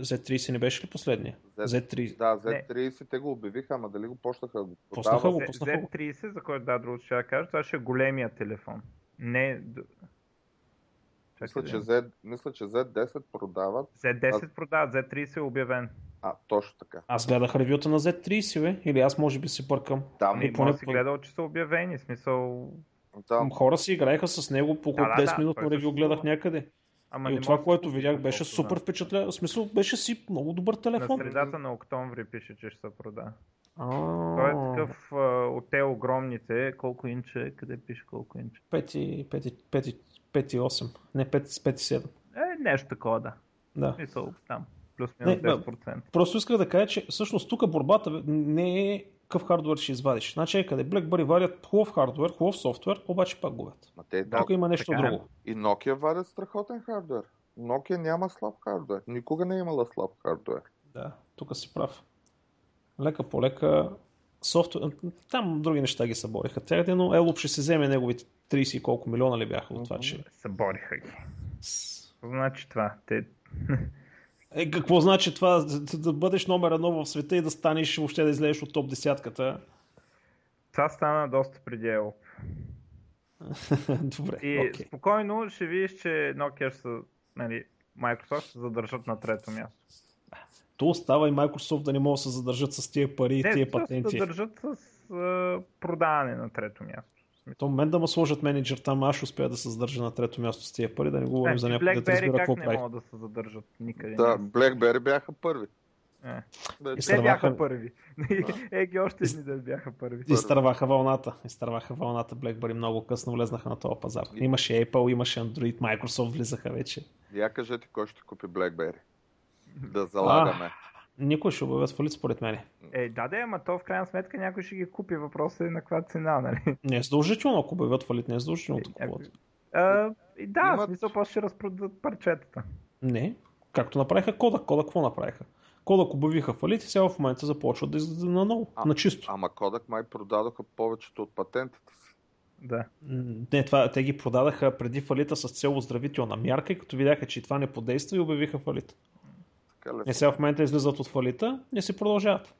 Z30 не беше ли последния? Z30. Да, Z30 те го обявиха, ама дали го почнаха да го продават? Z30, за който друго ще кажа, това ще е големия телефон. Не... Мисля, че Z10 продават. Z10 продават, Z30 е обявен. Точно така. Аз гледах ревюта на Z30, или аз може би си бъркам. Може си гледал, че са обявени, смисъл... Хора си играеха с него по 10 минутно ревю, гледах някъде. И това, което видях, беше супер впечатляващо. В смисъл, беше си много добър телефон. На средата на октомври пише, че ще се продава. Той е такъв от те огромните, колко инче, къде пише колко инче? 5,8, не 5,7. Нещо такова, да. Да. Смисъл, там, плюс-минус 10%. Просто исках да кажа, че всъщност тук борбата не е къв хардвер ще извадиш. Значи, къде BlackBerry варят хубав хардвер, хубав софтуер, обаче пак губят. Да, тук има нещо друго. И Nokia варят страхотен хардвер. Nokia няма слаб хардвер. Никога не е имала слаб хардвер. Да, тук си прав. Лека по лека софтуер... Там други неща ги събориха. Тяхте, но Елоп ще се вземе неговите 30 и колко милиона ли бяха от това, че... Събориха ги. Значи това... Те... Е, какво значи това? Да бъдеш номер едно в света и да станеш, въобще да излезеш от топ десятката? Това стана доста преди Елоп. Добре, и okay. Спокойно ще видиш, че Nokia ще са... Нали, Microsoft се задържат на трето място. То остава и Microsoft да не могат да се задържат с тия пари и тия патенти. Те се задържат с продаване на трето място. То мен да му сложат менеджер там, аз успея да се задържа на трето място с тия пари, да не говорим за някой, да те разбира какво прави. BlackBerry как не могат да се задържат никъде. Да, BlackBerry бяха първи. Те бяха първи. Еги още едни да бяха първи. Изтърваха вълната. BlackBerry много късно влезнаха на този пазар. Имаше Apple, имаше Android, Microsoft влизаха вече. Я кажете кой ще купи BlackBerry. Да залагаме. Никой ще обявя фалит според мен. Е, да, ама то в крайна сметка някой ще ги купи, въпросът е на каква цена, нали? Не е задължително, ако обявят фалит, не е задължително такова. Да, в смисъл, после ще разпродадат парчетата. Не, както направиха Kodak. Kodak какво направиха? Kodak обявиха фалит и сега в момента започват да издадат на ново, на чисто. Ама Kodak май продадоха повечето от патентите си. Да. Не, това, те ги продадаха преди фалита с цел оздравителна мярка и като видяха, че това не подейства и обявиха фалит. Не, сега в момента излизат от фалита и си продължават.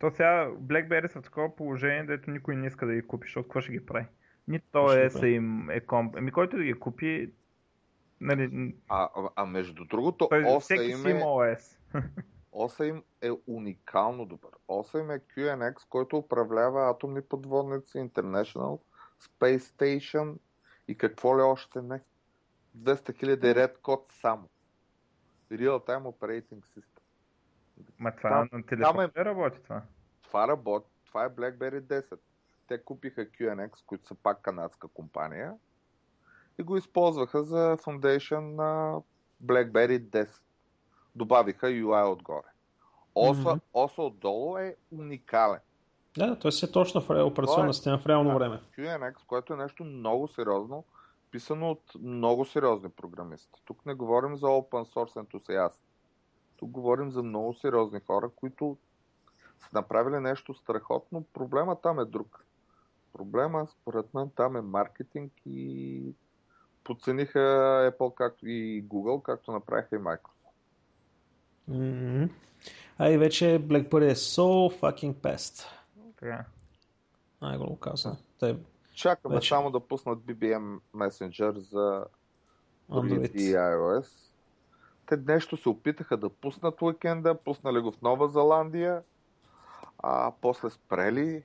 То сега BlackBerry са в такова положение, дето никой не иска да ги купи, защото какво ще ги прави? Нито той е са им е комп. Ами който да ги купи... Нали... А между другото, оса им е... Оса им е уникално добър. Оса им е QNX, който управлява атомни подводници, International Space Station и какво ли още не. 200 000 ред код само. Real Time Operating System. Ма това на телефон не работи това? Това работи. Това е BlackBerry 10. Те купиха QNX, които са пак канадска компания и го използваха за Foundation на BlackBerry 10. Добавиха UI отгоре. Оса отдолу е уникален. Да, той си е точно в операционна система в реално време. QNX, което е нещо много сериозно, писано от много сериозни програмисти. Тук не говорим за open source ентусиасти. Тук говорим за много сериозни хора, които са направили нещо страхотно. Проблема там е друг. Проблема, според мен, там е маркетинг и подцениха Apple както и Google, както направиха и Microsoft. А и вече BlackBerry е so fucking past. Okay. Ай го казвам. Те... Чакаме вече. Само да пуснат BBM Messenger за Android и iOS. Те нещо се опитаха да пуснат уикенда, пуснали го в Нова Зеландия, а после спрели.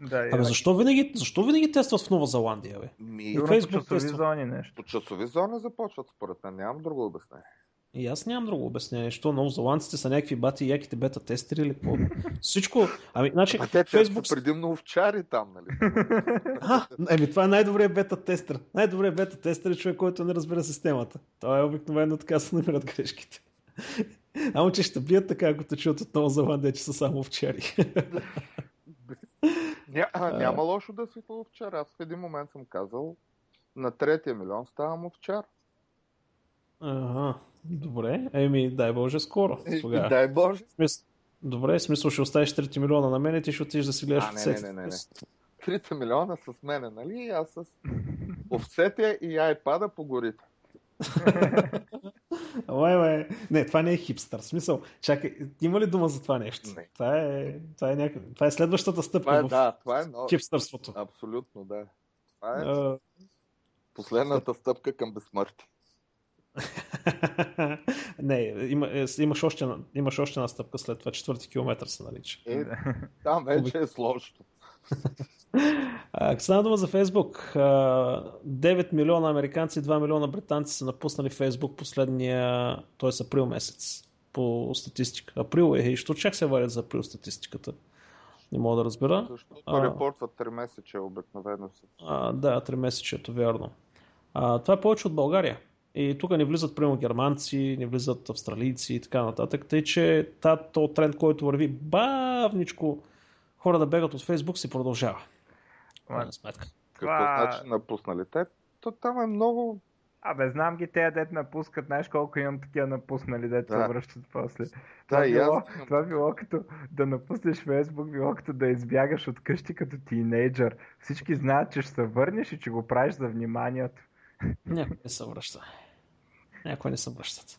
Да, абе, защо винаги тестват в Нова Зеландия? Бе? И Facebook тестват. По часови зони започват, според мен. Нямам друго обяснение. И аз нямам друго обяснение. Що новозеландците са някакви бати и яките бета-тестери или какво? Всичко... Ами, значи, те Facebook... са предимно овчари там, нали? Еми, това е най-добрият бета-тестер. Най-добрият бета-тестер е човек, който не разбира системата. Това е обикновено така се намират грешките. Ама че ще бият така, ако те чуят от Новозеландия, че са само овчари. Няма лошо да си това овчар. Аз в един момент съм казал, на 3 милион ставам овчар. Ага, добре. Еми, дай Боже, скоро. Тогава. Дай Боже. Добре, смисъл ще оставиш 3 милиона на мен и ти ще отидеш да си гледаш овцете. Не. 3 милиона с мене, нали? Аз с овцете и айпада по горите. Ой, не, това не е хипстър. Смисъл, чакай, има ли дума за това нещо? Не. Това е следващата стъпка в хипстърството. Абсолютно, да. Това е последната стъпка към безсмъртие. Не, имаш още една стъпка след това, 4 километра се нарича. Там вече е сложно. Стана дума за Фейсбук. 9 милиона американци и 2 милиона британци са напуснали Фейсбук последния, т.е. април месец по статистика. Април е, и що чак се варят за април статистиката? Не мога да разбера. Защото репортват 3 месече обикновено. Да, 3 месечето, вярно. Това е повече от България. И тук не влизат, примерно, германци, не влизат австралийци и така нататък. Тъй, че този тренд, който върви бавничко хора да бегат от Фейсбук, се продължава. Крайна сметка. Какво значи напусналите? То там е много... Абе, знам ги, те дет напускат, знаеш колко имам такива напуснали, дет се връщат после. Това било като да напуснеш Фейсбук, било като да избягаш от къщи като тинейджър. Всички знаят, че ще се върнеш и че го правиш за вниманието. Някой не се връща. Някой не се връщат.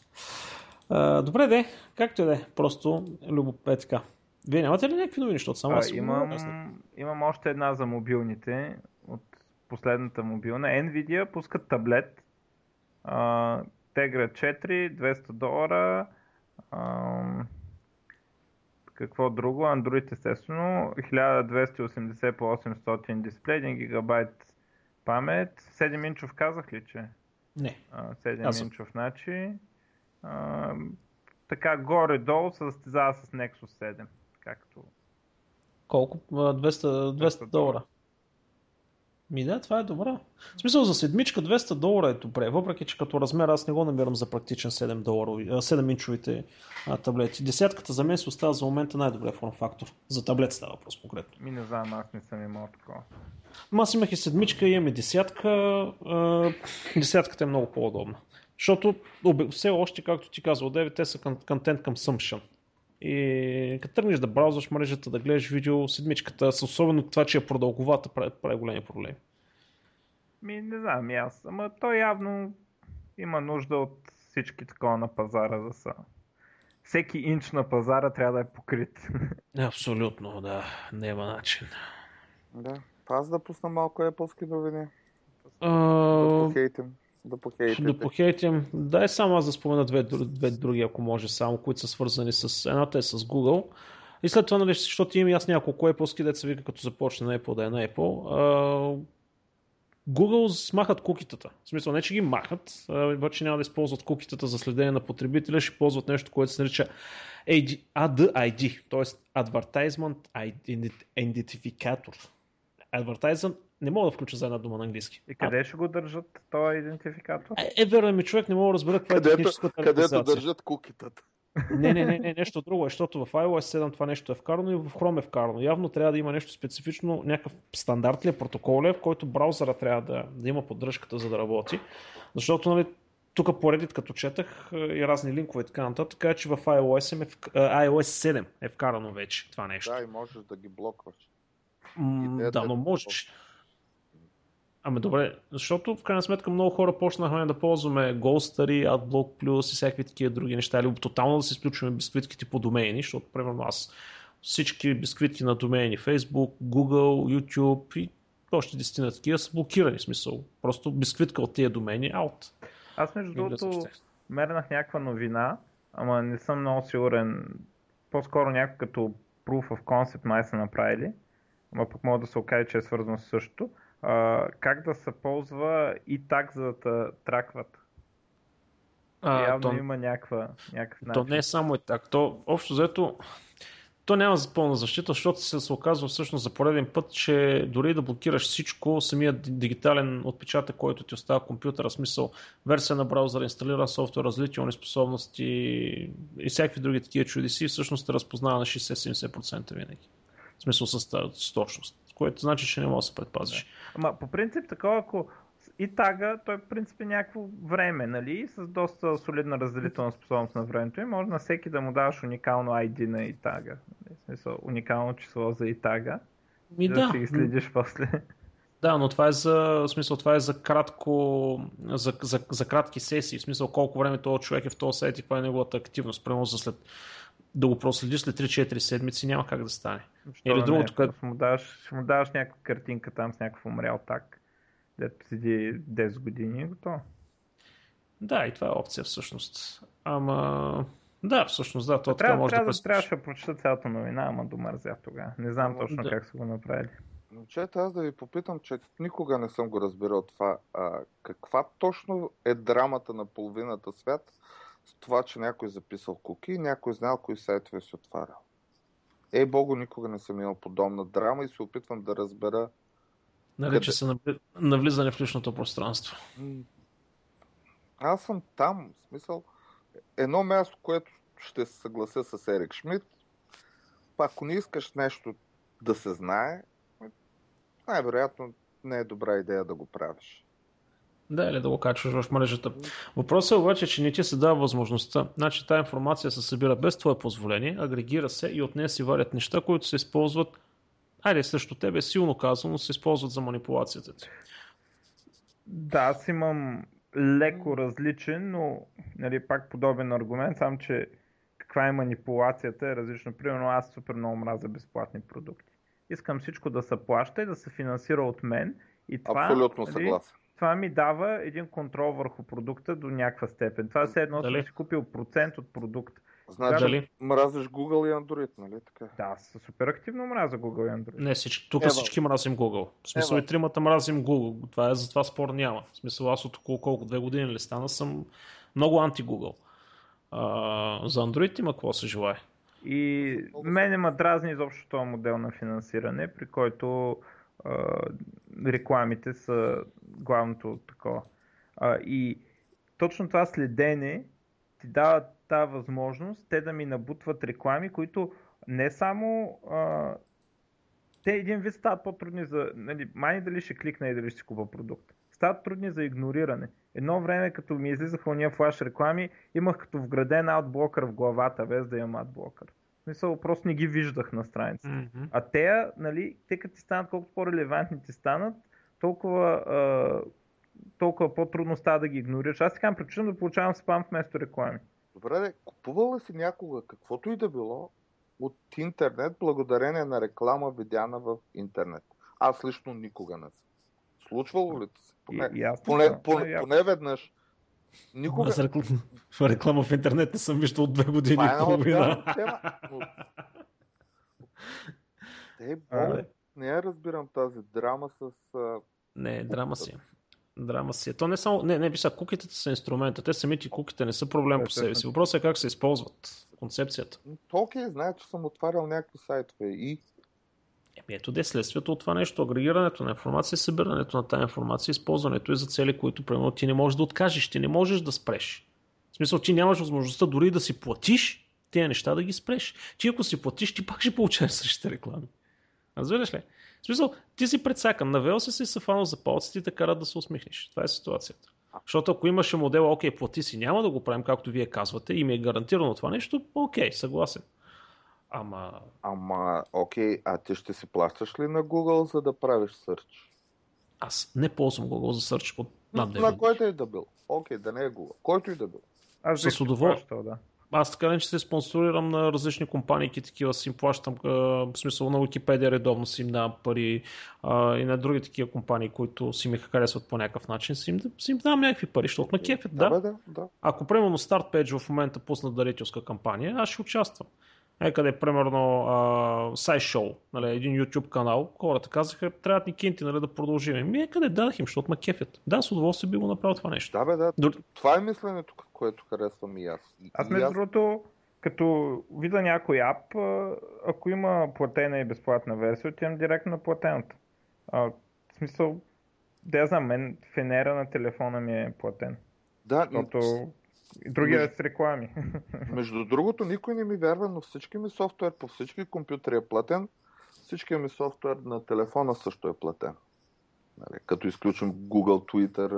Добре, де, както и де, просто любопитно така. Вие нямате ли някакви новини, защото само аз имам още една за мобилните, от последната мобилна. Nvidia пускат таблет, Tegra 4, $200, какво друго, Android естествено, 1280x800 дисплей, 1 гигабайт памет, 7-инчов казах ли, че? Не. 7-инчов, значи. Така горе-долу се състезава с Nexus 7, както... Колко? $200. Ми да, това е добра. В смисъл за седмичка $200 е добре, въпреки че като размер аз не го намирам за практичен $7-инчовите таблети. Десятката за мен се остава за момента най-добрия форм-фактор. За таблет става въпрос конкретно. Ми не знам, аз не съм имал такова. Аз имах и седмичка, имам и десятка. Десятката е много по-удобна. Защото все още, както ти казвал, Девет, те са контент consumption. И като тръгнеш да браузваш мрежата, да гледаш видео, седмичката, особено това, че е продълговата, прави големи проблеми. Ми не знам и аз, ама то явно има нужда от всички такова на пазара да са. Всеки инч на пазара трябва да е покрит. Абсолютно, да. Няма начин. Да, аз да пусна малко Apple-ски новини. Да похейтим. Дай само аз да спомена две други, ако може само, които са свързани с... Едната е с Google. И след това, нали, защото имам и аз няколко Apple-ски, деца вика, като започне на Apple да е на Apple. Google смахат кукитата. В смисъл, не че ги махат, обаче няма да използват кукитата за следение на потребителя, ще ползват нещо, което се нарича ADID, т.е. Advertisement Identificator. Advertisement не мога да включа за една дума на английски. И къде ще го държат този идентификатор? Верно ми, човек, не мога да разбера каква е техническата реализация. Където държат кукитата. Не, нещо друго е, защото в iOS 7 това нещо е вкарано и в Chrome е вкарано. Явно трябва да има нещо специфично, някакъв стандарт ли, протокол ли, в който браузъра трябва да има поддръжката, за да работи. Защото, нали, тук по Reddit, като четах и разни линкове и така нататък, така че в iOS 7 е вкарано вече това нещо. Да, и можеш да ги блокваш. Да, но можеш. Ами добре, защото в крайна сметка много хора почнахме да ползваме Goldstar, AdBlock Plus и всякакви такива други неща, или тотално да се изключваме бисквитките по домейни, защото примерно аз всички бисквитки на домейни Facebook, Google, YouTube и още 10 на такива са блокирани, смисъл. Просто бисквитка от тия домейни аут. Аз между другото мернах някаква новина, ама не съм много сигурен. По-скоро някакъв като Proof of Concept май са направили, ама пък мога да се окаже, че е свързано с същото. Как да се ползва и так, за да тракват. Явно има някакъв начин. То не е само и так. То, общо взето, то няма за пълна защита, защото се оказва всъщност за пореден път, че дори да блокираш всичко, самият дигитален отпечатък, който ти остава компютъра, смисъл версия на браузъра, инсталира софтуер, различни способности и всякакви други такива чудеси, всъщност те разпознава на 60-70% винаги. В смисъл с точност. Което значи, че не може да се предпазиш. Да. Ама по принцип такова, ако и тага, той в принцип е някакво време, нали? С доста солидна разделителна способност на времето и може на всеки да му даваш уникално ID на и тага. В смисъл, уникално число за и тага. Ми да. Да си ги следиш после. Да, но това е в смисъл, това е за кратко, за кратки сесии. В смисъл, колко време този човек е в този сайт и каква е неговата активност. Примерно за след... Да го проследиш след 3-4 седмици, няма как да стане. Или другото, като ще му даваш някаква картинка там с някакъв умрял так, дето седи 10 години и готово. Да, и това е опция всъщност. Ама... Да, всъщност, да, то така може да пресвиш. Трябваше да прочета цялата новина, ама домързях тогава. Не знам точно как са го направили. Момчета, аз да ви попитам, че никога не съм го разбирал това. Каква точно е драмата на половината свят с това, че някой е записал куки и някой е знал кои сайтове се отварял? Ей богу, никога не съм имал подобна драма и се опитвам да разбера... Нарича се навлизане в личното пространство. Аз съм там, в смисъл, едно място, което ще се съглася с Ерик Шмидт, ако не искаш нещо да се знае, най-вероятно не е добра идея да го правиш. Да, или да го качваш в мрежата. Въпросът е обаче, че не ти се дава възможността. Значи тая информация се събира без твое позволение, агрегира се и от нея си варят неща, които се използват, айде срещу тебе, силно казано, се използват за манипулацията ти. Да, аз имам леко различен, но нали, пак подобен аргумент, само че каква е манипулацията е различно. Примерно аз супер много мразя безплатни продукти. Искам всичко да се плаща и да се финансира от мен. И това, абсолютно съгласен. Това ми дава един контрол върху продукта до някаква степен. Това е все едно, че си купил процент от продукт. Значи ли мразиш Google и Android, нали така? Да, супер активно мразя Google и Android. Не, тук всички мразим Google. В смисъл и тримата мразим Google. Това е, за това спор няма. В смисъл аз от около колко 2 години ли стана съм много анти-Google. За Android има какво се желае. И мене ме дразни изобщо този модел на финансиране, при който рекламите са главното такова. И точно това следене ти дава тази възможност те да ми набутват реклами, които не само те един вид стават по-трудни за... Нали, мани дали ще кликна и дали ще си купа продукт. Стават трудни за игнориране. Едно време, като ми излизаха уния флаш реклами, имах като вграден аутблокър в главата, без да имам аутблокър. В смисъл, просто не ги виждах на страницата. Mm-hmm. А те, нали, те като ти станат, колкото по-релевантни ти станат, толкова по-трудно става да ги игнорираш. Аз така причина да получавам спам вместо реклами. Добре, де, купувал ли си някога, каквото и да било, от интернет, благодарение на реклама, видяна в интернет? Аз лично никога не съм. Случвало ли се? Поне веднъж. Никога... Аз реклама в интернет не съм виждал от 2 години и половина. Не я разбирам тази драма с... Не, драма си. Драма си. То не само... Не, вижте, куките са инструмента. Те самите куките не са проблем по себе си. Въпросът е как се използват концепцията. Толкова знае, че съм отварял някакви сайтове и... Ето де следствието от това нещо, агрегирането на информация, събирането на тази информация, използването и за цели, които примерно ти не можеш да откажеш, ти не можеш да спреш. В смисъл, ти нямаш възможността дори да си платиш тези неща да ги спреш. Ти ако си платиш, ти пак ще получаваш същите реклами. Разбираш ли? В смисъл, ти си предсакан, навел се си сафано за палците и те карат да се усмихнеш. Това е ситуацията. Защото ако имаше модела, окей, плати си, няма да го правим, както вие казвате, и ми е гарантирано това нещо, окей, съгласен. Ама, окей, а ти ще си плащаш ли на Google, за да правиш сърч? Аз не ползвам Google за сърч под над 9. На който и да бил. Окей, да не е Google. Който и да бил. Аз с удоволствие. Да. Аз така не, че се спонсорирам на различни компании, такива си им плащам, в смисъл на Wikipedia редовно си им давам пари и на други такива компании, които си ми харесват по някакъв начин, си им давам някакви пари, защото на кефят, да. Ако примерно StartPage в момента пуснат дарителска кампания, аз ще участвам. Къде, примерно, SciShow, нали, един YouTube канал, хората казаха, трябват ни кинти, нали, да продължим. Къде дадах им, защото ме кефят. Да, с удоволствие би го направил това нещо. Да, бе, да. Това е мисленето, което харесвам и аз. Аз между другото, като видя някой ап, ако има платена и безплатна версия, отивам директно на платената. В смисъл, да знам, мен фенера на телефона ми е платен. Да, защото... И другия е с реклами. Между другото, никой не ми вярва, но всички ми софтуер по всички компютри е платен. Всички ми софтуер на телефона също е платен. Нали, като изключим Google, Twitter,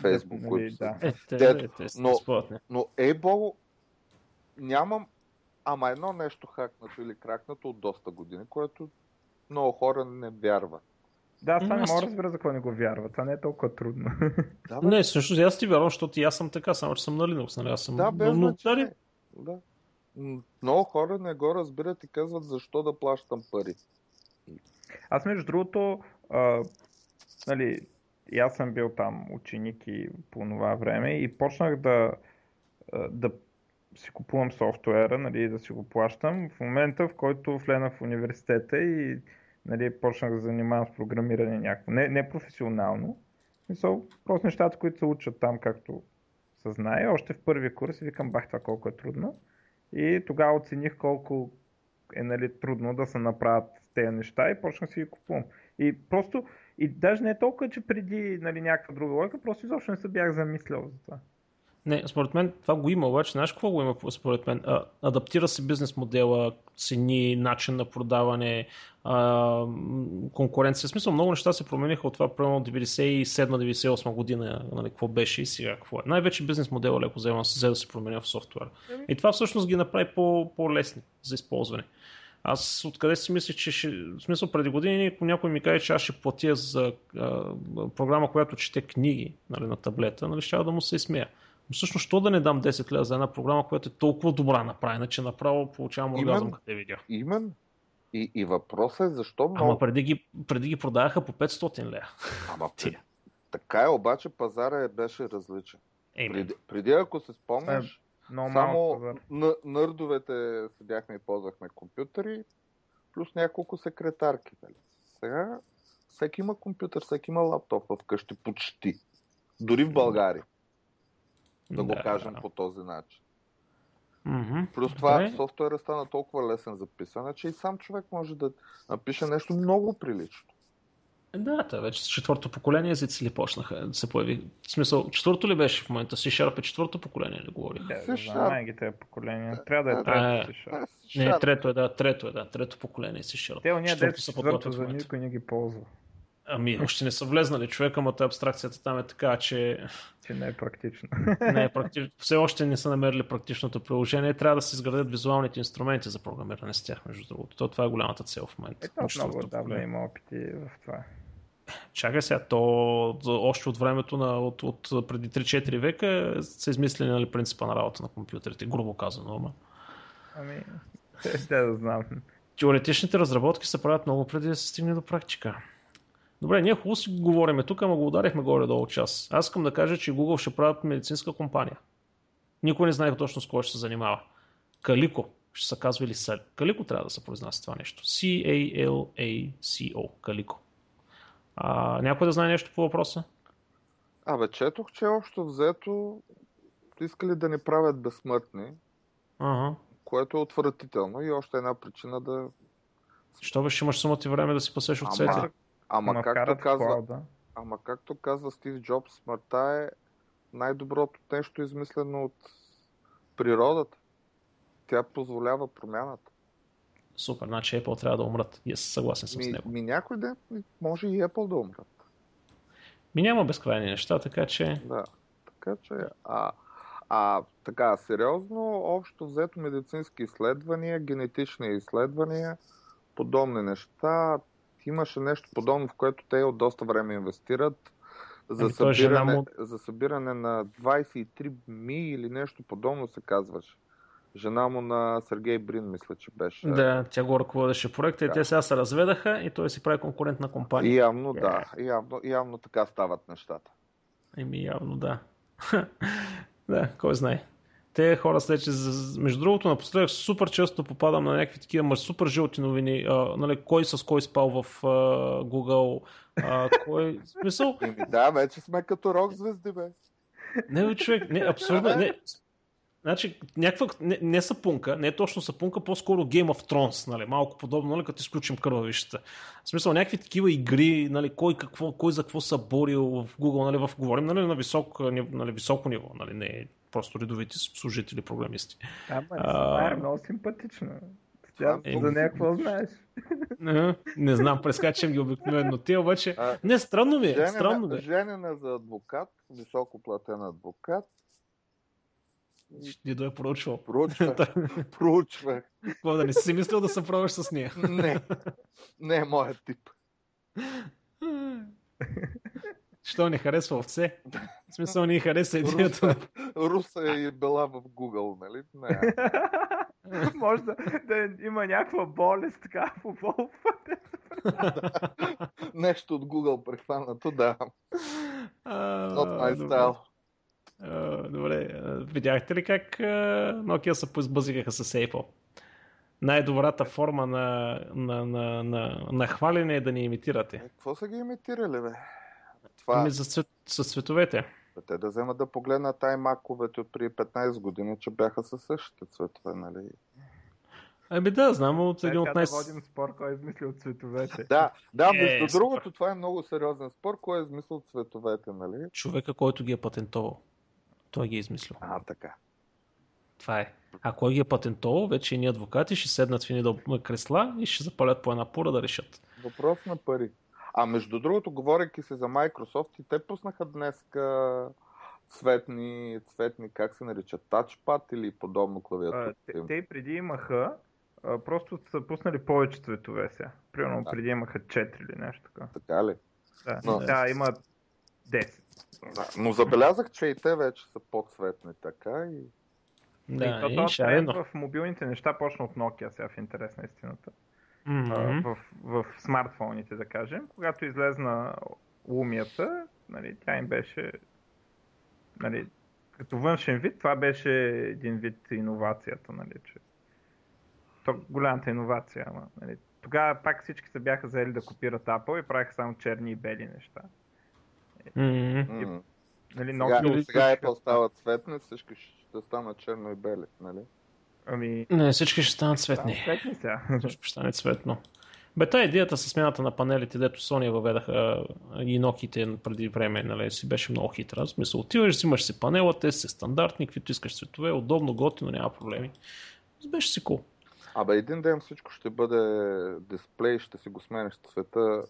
Facebook, които са... Но Apple нямам ама едно нещо хакнато или кракнато от доста години, което много хора не вярват. Да, това не мога да разбира за какво не го вярва. Това не е толкова трудно. Да, не, всъщност аз ти вярвам, защото и аз съм така, само че съм на Linux. Нали? Аз съм... Да, без значение. Да. Много хора не го разбират и казват защо да плащам пари. Аз между другото, нали, и аз съм бил там ученик и по това време и почнах да си купувам софтуера, нали, да си го плащам в момента, в който влезна в университета и нали, почнах да занимавам с програмиране някакво. Не професионално. Просто нещата, които се учат там, както се знае. Още в първи курс викам, бах, това колко е трудно. И тогава оцених колко е, нали, трудно да се направят тези неща и почнах си ги купувам. И просто И даже не е толкова, че преди някаква друга логика, просто изобщо не се бях замислял за това. Не, според мен това го има, обаче знаеш какво го има според мен? Адаптира се бизнес модела, цени, начин на продаване, конкуренция. В смисъл, много неща се промениха от това примерно 97-98 година, нали, какво беше и сега какво е. Най-вече бизнес модела леко взе да се променя в софтуера. И това всъщност ги направи по-лесни за използване. Аз откъде си мисля, че в смисъл преди години някой ми каже, че аз ще платя за програма, която чете книги, нали, на таблета, нали, ще да му се изсмея. Всъщност, що да не дам 10 лева за една програма, която е толкова добра направена, че направо получавам оргазъм като я видя. Именно. И въпросът е защо много... Ама преди ги продаваха по 500 лева. Ама така е, обаче пазара беше различен. Преди, ако се спомняш, само нърдовете седяхме и ползвахме компютъри, плюс няколко секретарки. Сега всеки има компютър, всеки има лаптоп вкъщи, почти. Дори в България. Да го кажем по този начин. Плюс това софтуера стана толкова лесен за писане, че и сам човек може да напише нещо много прилично. Да, това вече с четвърто поколение езици ли почнаха да се появи? В смисъл, четвърто ли беше в момента? C-Sharp е четвърто поколение ли говорих? Най-гите поколения. Трябва да е трето C-Sharp. Не, трето поколение C-Sharp. Те уния дето четвърто за никой не ги ползва. Ами, още не са влезнали човека, но абстракцията там е така, че не е практично. Все още не са намерили практичното приложение. Трябва да се изградят визуалните инструменти за програмиране с тях, между другото. Това е голямата цел в момента. Ето много отдавна има опити в това. Чакай сега, то още от времето от преди 3-4 века са измислили, нали, принципа на работа на компютрите, грубо казано. Ами, да знам. Теоретичните разработки се правят много преди да се стигне до практика. Добре, ние хубаво си говориме тук, ама го ударихме горе-долу час. Аз искам да кажа, че Google ще правят медицинска компания. Никой не знае точно с кой ще се занимава. Клико ще се казва или са. Клико трябва да се произнася това нещо. C-A-L-A-C-O. Клико. Някой да знае нещо по въпроса? Четох, че общо взето искали да ни правят безсмъртни, което е отвратително и още една причина да... Що беше, имаш само ти време да си пасеш овцете? Ама както казва Стив Джобс, смъртта е най-доброто нещо, измислено от природата. Тя позволява промяната. Супер, значи Apple трябва да умрат. И аз съгласен съм с него. Някой ден може и Apple да умрат. Няма безкрайни неща, така че... Да, така че... Така, сериозно, общо взето медицински изследвания, генетични изследвания, подобни неща... Имаше нещо подобно, в което те от доста време инвестират за събиране на 23 ми или нещо подобно се казваше. Жена му на Сергей Брин, мисля, че беше. Да, тя го ръководеше проекта и те сега се разведаха и той си прави конкурентна компания. Явно явно така стават нещата. Явно да. Кой знае. Те хора след, че между другото напоследък супер често попадам на някакви такива супер жълти новини, нали, кой с кой спал в Google, кой... Смисъл? Да, вече сме като рок звезди, бе. Не, бе, човек, не, абсолютно, не. Значи, някаква, не сапунка, не е точно сапунка, по-скоро Game of Thrones, нали, малко подобно, нали, като изключим кървавищата. В смисъл, някакви такива игри, нали, кой за какво са борил в Google, нали, говорим, нали, на високо ниво, нали, не просто редовите служители, програмисти. Това е много симпатично. За някакво знаеш. Не знам, прескачам ги обикновено ти, обаче... Не, странно ми е, странно ми е. Женена за адвокат, високо платен адвокат. Дидо е проучвал. Проучвах. Какво, да не си мислил да се пробваш с нея? Не е моят тип. Що не харесва овце? В смисъл, не хареса идеята. Руса е била в Google, нали? Не. Може да има някаква болест, така по полпът. Нещо от Google прехванато, да. Not my style. Добре, видяхте ли как Nokia се поизбъзикаха с Apple? Най-добрата форма на хвалене е да ни имитирате. Какво са ги имитирали, бе? Това... С цветовете. Те да вземат да погледнат аймаковете от преди 15 години, че бяха със същите цветове, нали? Ами да, знам от един от най-с... Да водим спор, кой е измислил цветовете. Да, да, между другото това е много сериозен спор, кой е измислил цветовете, нали? Човека, който ги е патентовал. Той ги е измислил. А, така. Това е. А кой ги е патентовал, вече и ние адвокати ще седнат в едни дълбоки кресла и ще запалят по една пура да решат. Въпрос на пари. А между другото, говорейки се за Microsoft, и те пуснаха днес цветни, как се наричат, тачпад или подобно клавиатура. Те преди имаха, просто са пуснали повече цветове сега. Примерно преди имаха 4 или нещо така. Така ли? Да, но... да има 10. Да, но забелязах, че и те вече са по-цветни така и... Да, и това в мобилните неща почна от Nokia сега в интерес на истината. Mm-hmm. В смартфоните, да кажем. Когато излезна Lumia-та, нали, тя им беше... Нали, като външен вид, това беше един вид иновацията. Нали, че... голямата иновация. Нали. Тогава пак всички се бяха заели да копират Apple и правиха само черни и бели неща. Mm-hmm. И, нали, сега Apple стават цветни, всички ще станат черно и бели. Нали? Ами... Не, всички ще станат цветни. Всичко ще стане цветно. Бе, та идеята с смяната на панелите, дето Sony въведаха и Nokia-те преди време, нали, си беше много хитра. В смисъл, отиваш, взимаш си панела, те са стандартни, каквито искаш цветове, удобно, готино, няма проблеми. Беше си кул. Абе, един ден всичко ще бъде дисплей, ще си го смениш цвета.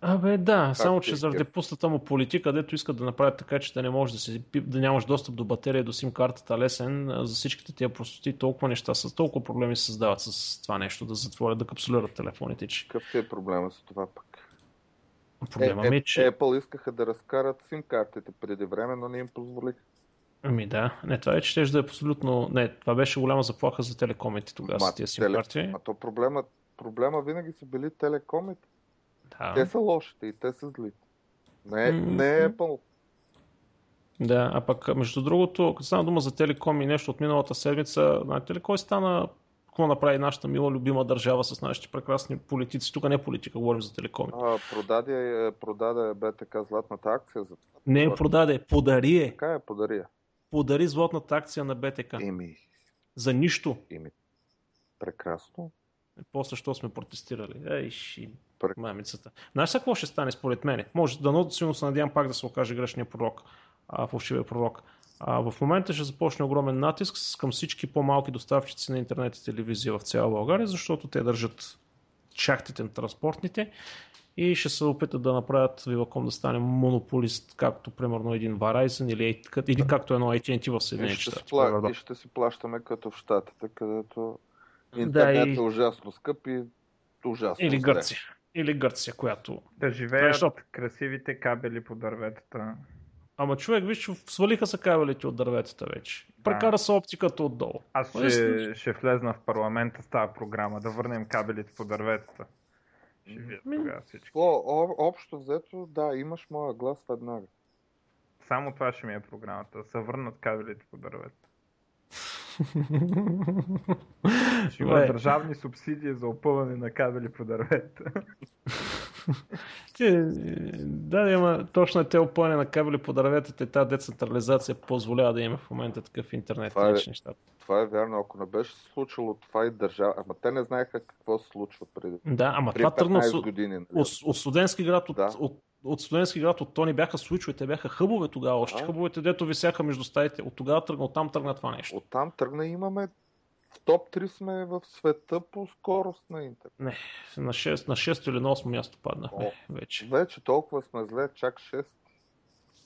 Абе, да, как само че заради пустата му политика, дето искат да направят така, че да не можеш да си да нямаш достъп до батерия, до сим-картата лесен, за всичките тия простоти, толкова неща са, толкова проблеми се създават с това нещо, да затворят, да капсулират телефоните. Какъв е проблема с това пък? Проблема ми е, че... Apple искаха да разкарат сим-картите преди време, но не им позволиха. Ами да, не, това е, че да е абсолютно... Не, това беше голяма заплаха за телекомите тогава с тия сим-карти. А то проблема винаги са били телекомите. Да. Те са лошите и те са злите. Не е пълно. Да, а пък между другото, като стана дума за телеком и нещо от миналата седмица, знаете ли кой стана, какво направи нашата мила любима държава с нашите прекрасни политици? Тук не е политика, говорим за телекоми. Продаде бе така златната акция за това. Не, продаде, подари е. Така е, подари. Подари златната акция на БТК. За нищо. Прекрасно. После, що сме протестирали. Мамицата. Знаеш какво ще стане според мене? Може да силно се надявам пак да се окаже грешния пророк, фалшивия пророк. В момента ще започне огромен натиск към всички по-малки доставчици на интернет и телевизия в цяла България, защото те държат шахтите на транспортните и ще се опитат да направят Viacom да стане монополист, както примерно един Verizon или както едно AT&T в Съединените щати. И ще си плащаме като в щатите, където интернет е ужасно скъп и ужасно. Или Гърция, която... Да живеят красивите кабели по дърветата. Ама човек, виж, свалиха са кабелите от дърветата вече. Да. Прекара са оптиката отдолу. Аз ще влезна в парламента с тази програма, да върнем кабелите по дърветата. Ще видят тогава всички. Общо взето, да, имаш моя глас веднага. Само това ще ми е програмата, да се върнат кабелите по дърветата. Ще има държавни субсидии за опъване на кабели по дървета. Да, има точно те опъване на кабели по дървета, тази децентрализация позволява да има в момента такъв интернет. Това е вярно, ако не беше случило това и държава, ама те не знаеха какво се случва преди 15 години. Да, ама това тръгна от студентски град от студентски град, от Тони бяха свичовете, бяха хъбове тогава още. Хъбовете, дето висяха между стаите. Оттам тръгна това нещо. Оттам тръгна и имаме в топ 3 сме в света по скорост на интернет. Не, на 6 или на 8 място паднахме вече. Вече толкова сме зле, чак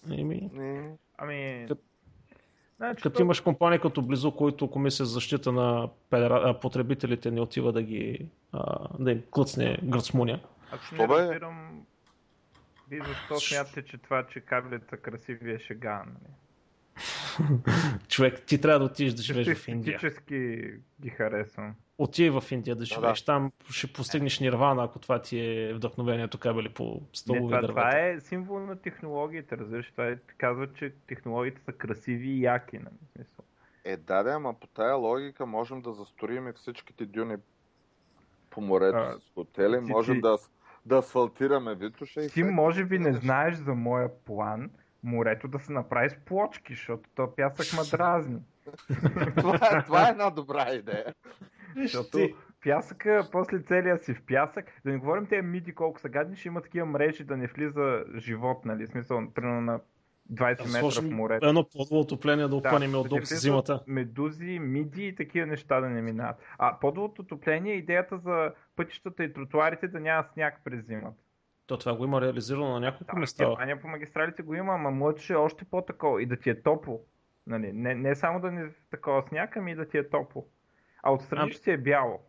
6. Ами... Като имаш компания като Близо, който Комисия за защита на потребителите не отива да ги... да им клъцне гръцмуня. Ако не разбирам... И защо смятате, че това, че кабелите красиви е шега, нали? Човек, ти трябва да отидеш да живееш в Индия. Физически ги харесвам. Отиди в Индия да живееш. Да. Там ще постигнеш нирвана, ако това ти е вдъхновението кабели по столови дървета. Това е символ на технологиите, разбираш. Това е, казват, че технологиите са красиви и яки, нали? Смисъл. Ама по тая логика можем да застроим всичките дюни по морето с хотели. Можем да асфалтираме Витоша и... Ти може би не знаеш за моя план морето да се направи с плочки, защото то пясък ма дразни. Това е една добра идея. Защото пясъка, после целия си в пясък, да не говорим тези миди колко са гадни, ще има такива мрежи да не влиза живот, нали, смисъл, примерно на 20 метра в морето. Едно подло отопление да опънем от доб с зимата. Медузи, миди и такива неща да не минават. А подлото отопление е идеята за пътищата и тротуарите да няма сняг през зимата. То това го има реализирано на няколко места. Германия по магистралите го има, ама млъче още по-такова и да ти е топло. Нали, не само да не такова сняг, ами и да ти е топло. А отстрани ще ти е бяло.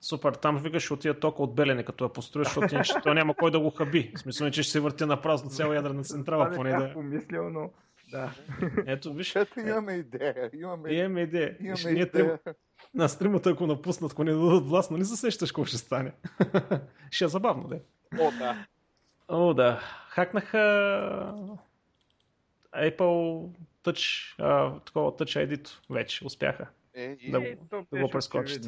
Супер, там викаш ще отида тока от Белене, като я построиш, защото то няма кой да го хаби. В смисъл, че ще се върти на празно цяла ядрена централа. Това не бях помислил, но да. Ето, виж. Ето имаме идея. Имаме идея. На стримата, ако напуснат, ако не дадат власт, но не засещаш какво ще стане. Ще е забавно, да. О, да. О, да. Хакнаха Apple Touch, такова Touch ID-то вече успяха да го прескочат.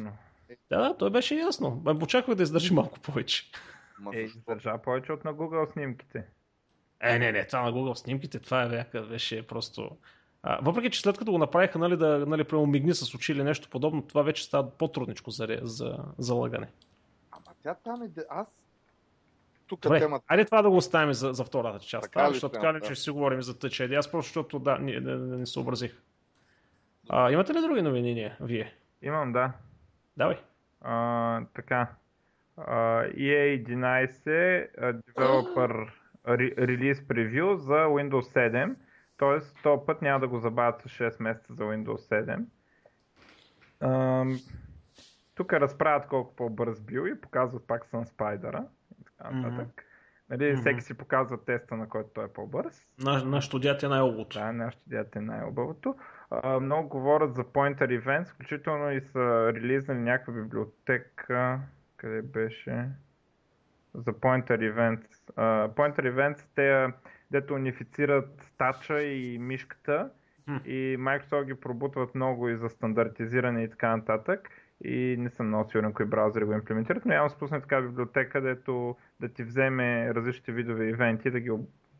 Да, той беше ясно. Очаквах да издържи малко повече. Издържа повече от на Google снимките. Не, това на Google снимките, това беше просто... въпреки, че след като го направиха, нали, да, нали, прямо мигни с очи или нещо подобно, това вече става по-трудничко за лагане. Ама тя там е... Тук темата... Айде това да го оставим за втората част, така, защото така не, че си говорим за Touch ID. Аз просто, защото да, не съобразих. Имате ли други новини вие? Имам, да. Давай. Така. EA11 Developer Release Preview за Windows 7. Т.е. този път няма да го забавят с 6 месеца за Windows 7. Тук разправят колко по-бърз бил и показват пак SunSpider-а. Нали, всеки си показва теста, на който той е по-бърз. Нашето дете е най-обото. Да, нашето дете е най-обото. Много говорят за Pointer Events, включително и са релизнали някаква библиотека, къде беше, за Pointer Events. Pointer Events, те, дето унифицират тача и мишката, и Microsoft ги пробутват много и за стандартизиране и така нататък. И не съм много сигурен кои браузери го имплементират, но явно спусна така библиотека, дето да ти вземе различните видове ивенти, да ги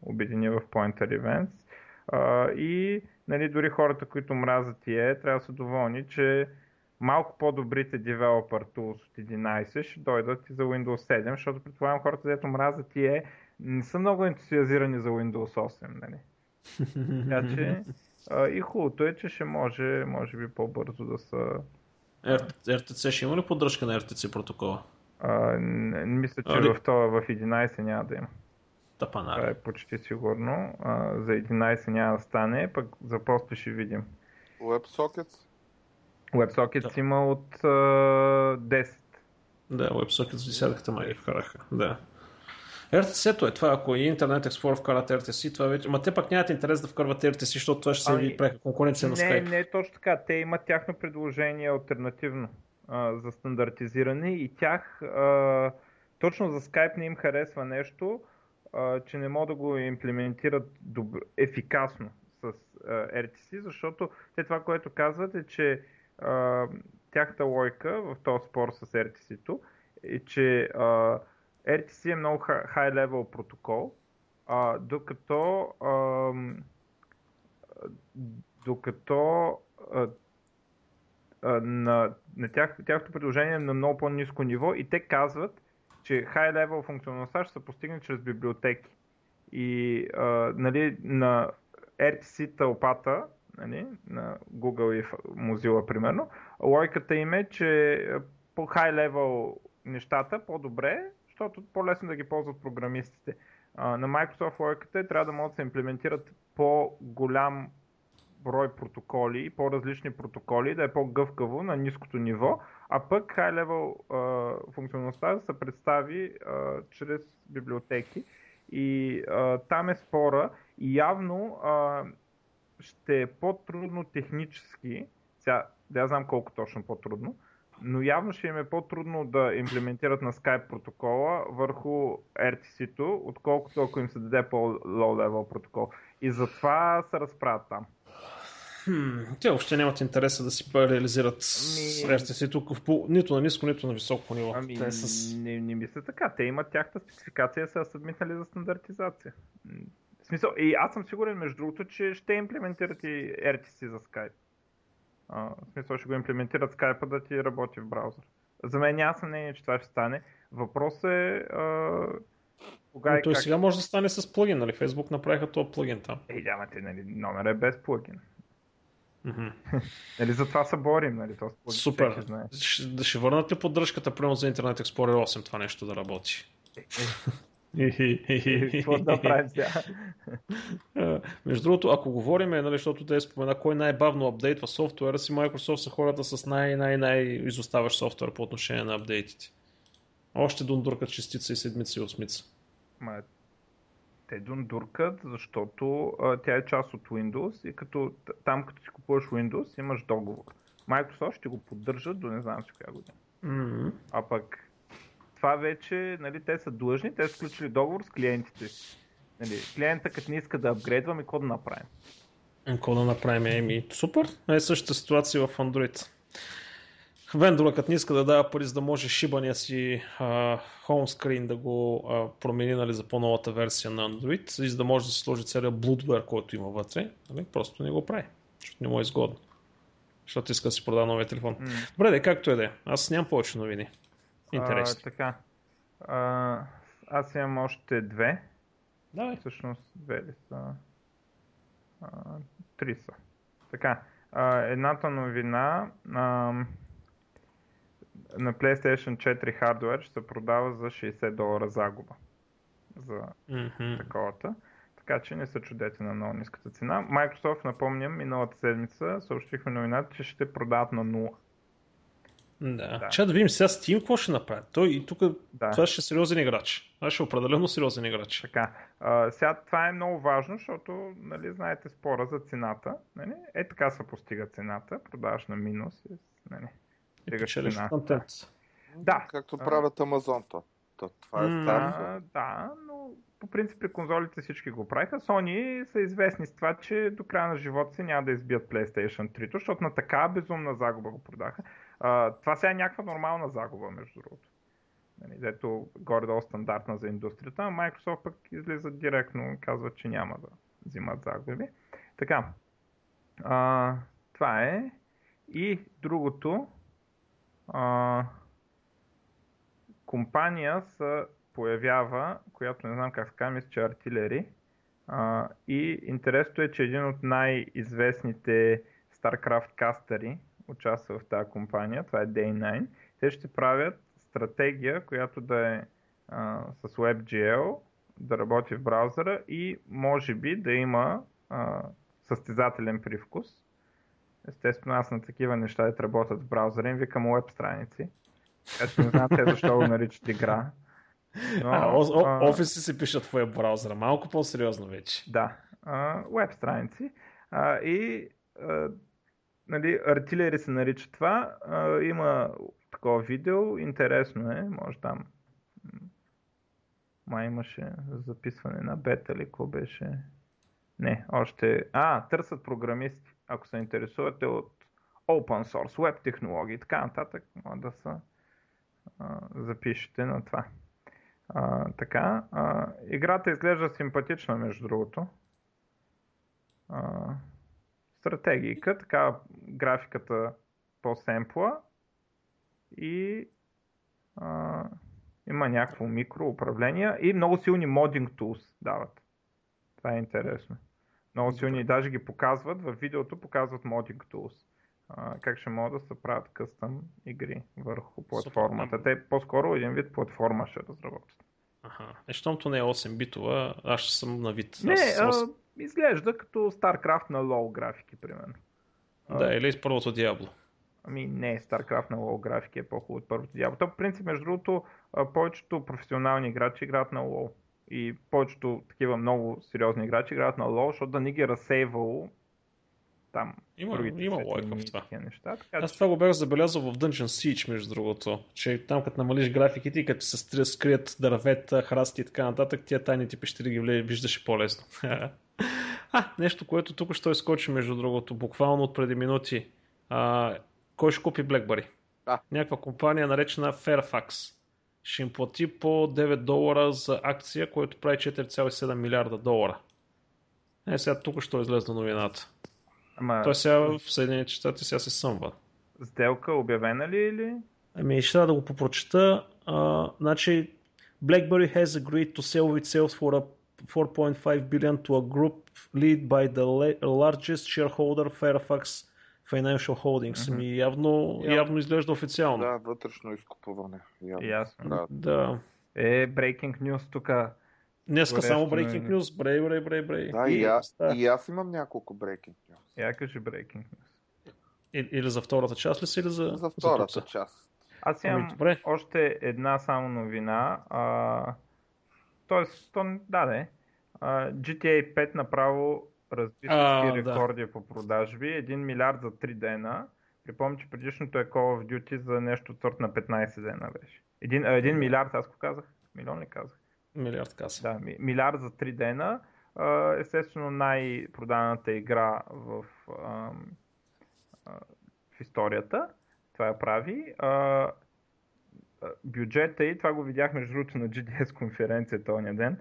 обедини в Pointer Events. И нали, дори хората, които мразят EA, трябва да са доволни, че малко по-добрите Developer Tools от 11 ще дойдат и за Windows 7, защото предполагам хората, дето мразят EA, не са много ентусиазирани за Windows 8. Нали? Така че и хубавото е, че ще може би по-бързо да са... RTC ще има ли поддръжка на RTC протокола? Мисля, че в 11 няма да има. Тапанар. Това е почти сигурно. За 11 няма да стане, пък за после ще видим. WebSockets има от 10. Да, WebSockets в 10-та май вкараха. Да. RTC-то е това, ако и Internet Explorer вкарат RTC, това вече... Ма те пак нямат интерес да вкарват RTC, защото това ще се ви прави конкуренция на Skype. Не, точно така. Те имат тяхно предложение алтернативно за стандартизиране и тях точно за Skype не им харесва нещо, че не могат да го имплементират ефикасно с RTC, защото те това, което казват е, че тяхната логика в този спор с RTC-то е, че RTC е много high-level протокол, докато на тяхното предложение е на много по-низко ниво и те казват, че high-level функционалността ще се постигне чрез библиотеки. И нали, на RTC тълпата, нали, на Google и Mozilla примерно, логиката им е, че по high-level нещата по-добре, защото по-лесно да ги ползват програмистите. На Microsoft логиката трябва да могат да се имплементират по-голям брой протоколи и по-различни протоколи, да е по-гъвкаво на ниското ниво, а пък high-level функционалността се представи чрез библиотеки. И там е спора и явно ще е по-трудно технически, сега да знам колко точно по-трудно, но явно ще им е по-трудно да имплементират на Skype протокола върху RTC-то, отколкото ако им се даде по-low-level протокол. И затова се разправят там. Те въобще нямат интереса да си реализират RTC-то нито на ниско, нито на високо ниво. Не мисля така. Те имат тяхната спецификация, са събмитнали за стандартизация. В смисъл, и аз съм сигурен, между другото, че ще имплементират и RTC за Skype. В смисъл ще го имплементират Skype да ти работи в браузър. За мен няма съмнение, че това ще стане. Въпрос е кога и как... Сега може да стане с плагин, нали? Facebook направиха този плагин там. Нямате, нали, номер е без плагин. Mm-hmm. Нали, за това се борим, нали? Този плагин. Супер. Ще върнат ли поддръжката, примерно за Internet Explorer 8 това нещо да работи? Какво да правим сега? Между другото, ако говорим, нали, защото те спомена кой най-бавно апдейтва софтуера си, Microsoft са хората с най-изоставащ софтуер по отношение на апдейтите. Още дундуркат шестица и седмица и осмица. Те дундуркат, защото тя е част от Windows и като си купуваш Windows имаш договор. Microsoft ще го поддържа до не знам си коя година. Mm-hmm. А пък това вече, нали, те са длъжни, те са включили договор с клиентите си. Нали, клиента като не иска да апгрейдваме, какво да направим? Какво да направим еми? Супер, е същата ситуация в Android. Вендора като не иска да дава пари, за да може шибания си хоумскрин да го промени, нали, за по-новата версия на Android, и за да може да се сложи целият блудвер, който има вътре, нали, просто не го прави, защото не му е изгодно. Защото иска да си продава новия телефон. Добре, де, както е де, аз нямам повече новини. Интересно. Така. Аз имам още две. Давай. Всъщност две ли са? Три са. Така. Едната новина на PlayStation 4 hardware ще се продава за $60 загуба. За таковата. Така че не се чудете на много ниската цена. Microsoft, напомням, миналата седмица съобщихме новината, че ще продават на 0. Да. Ча да видим сега Steam какво ще направи. Той и тук това ще е сериозен играч. Това ще е определено сериозен играч. Така. Сега това е много важно, защото, нали, знаете спора за цената. Нали? Е така се постига цената. Продаваш на минус. Нали? И печелиш контент. Да. Както правят Amazon. Това е старо. Да, но по принцип при конзолите всички го правиха. Sony са известни с това, че до края на живота си няма да избият PlayStation 3, защото на така безумна загуба го продаха. Това сега е някаква нормална загуба, между другото. Дето горе-долу стандартна за индустрията, а Microsoft пък излиза директно, казва, че няма да взимат загуби. Така, това е. И другото, компания се появява, която не знам как се казва, мисля, че артилери. И интересното е, че един от най-известните StarCraft кастъри участва в тази компания, това е Day9. Те ще правят стратегия, която да е с WebGL, да работи в браузъра и може би да има състезателен привкус. Естествено, аз на такива неща да работят в браузъра им викам веб страници. Така че не знам те защо го наричат игра. Но, офиси се пишат в веб браузъра, малко по-сериозно вече. Да, веб страници. Нали, артилери се нарича това, има такова видео, интересно е, може там май имаше записване на бета или какво беше, не, още, търсят програмисти, ако се интересувате от open source, web технологии и така нататък, може да се запишете на това. Така, играта изглежда симпатична, между другото. Стратегийка, така графиката по-семпла и има някакво микроуправление и много силни modding tools дават. Това е интересно. Много силни, даже ги показват, във видеото показват modding tools. Как ще могат да се правят къстъм игри върху платформата. Те по-скоро един вид платформа ще разработят. Щомто не е 8-битова, аз ще съм на вид. Не, изглежда като StarCraft на лоу графики, примерно. Да, или с първото Диабло. Не, StarCraft на лоу графики е по-хубаво от първото Диабло. То, по принцип, между другото, повечето професионални играчи играят на лоу. И повечето такива много сериозни играчи играят на лоу, защото да не ги разсейвало там. Има лойка в това. Неща, аз това го бях забелязал в Dungeon Siege, между другото, че там като намалиш графиките и като се скрият дървета, храсти и така нататък, тия тайните пещери ги виждаше по-лесно. Нещо, което тук ще изкочи, между другото, буквално от преди минути. Кой ще купи BlackBerry? Някаква компания, наречена Fairfax, ще им плати по $9 за акция, което прави $4,7 милиарда долара. Сега тук ще излезе новината. Ама... Той сега в Съединените щати сега се съмва. Сделка обявена ли или? Ами ще трябва да го попрочета. Значи BlackBerry has agreed to sell itself for a $4.5 billion to a group lead by the largest shareholder Fairfax Financial Holdings. Mm-hmm. Ами явно изглежда официално. Да, вътрешно изкупуване. Ясно. Да. Breaking news тук. Днеска само breaking news. Брей. Да, и аз имам няколко breaking news. Я кажи breaking news. Или за втората част ли си, или за втората за част? Аз имам още една само новина. Тоест, GTA 5 направо разби всички рекорди по продажби. 1 милиард за 3 дена. Припомня, че предишното е Call of Duty за нещо от сорт на 15 дена беше. 1 милиард, аз го казах? Милион ли казах? Милиард казах. Да, милиард за 3 дена. Естествено най-проданата игра в историята. Това я прави. Бюджета и това го видях между другото на GDS конференция този ден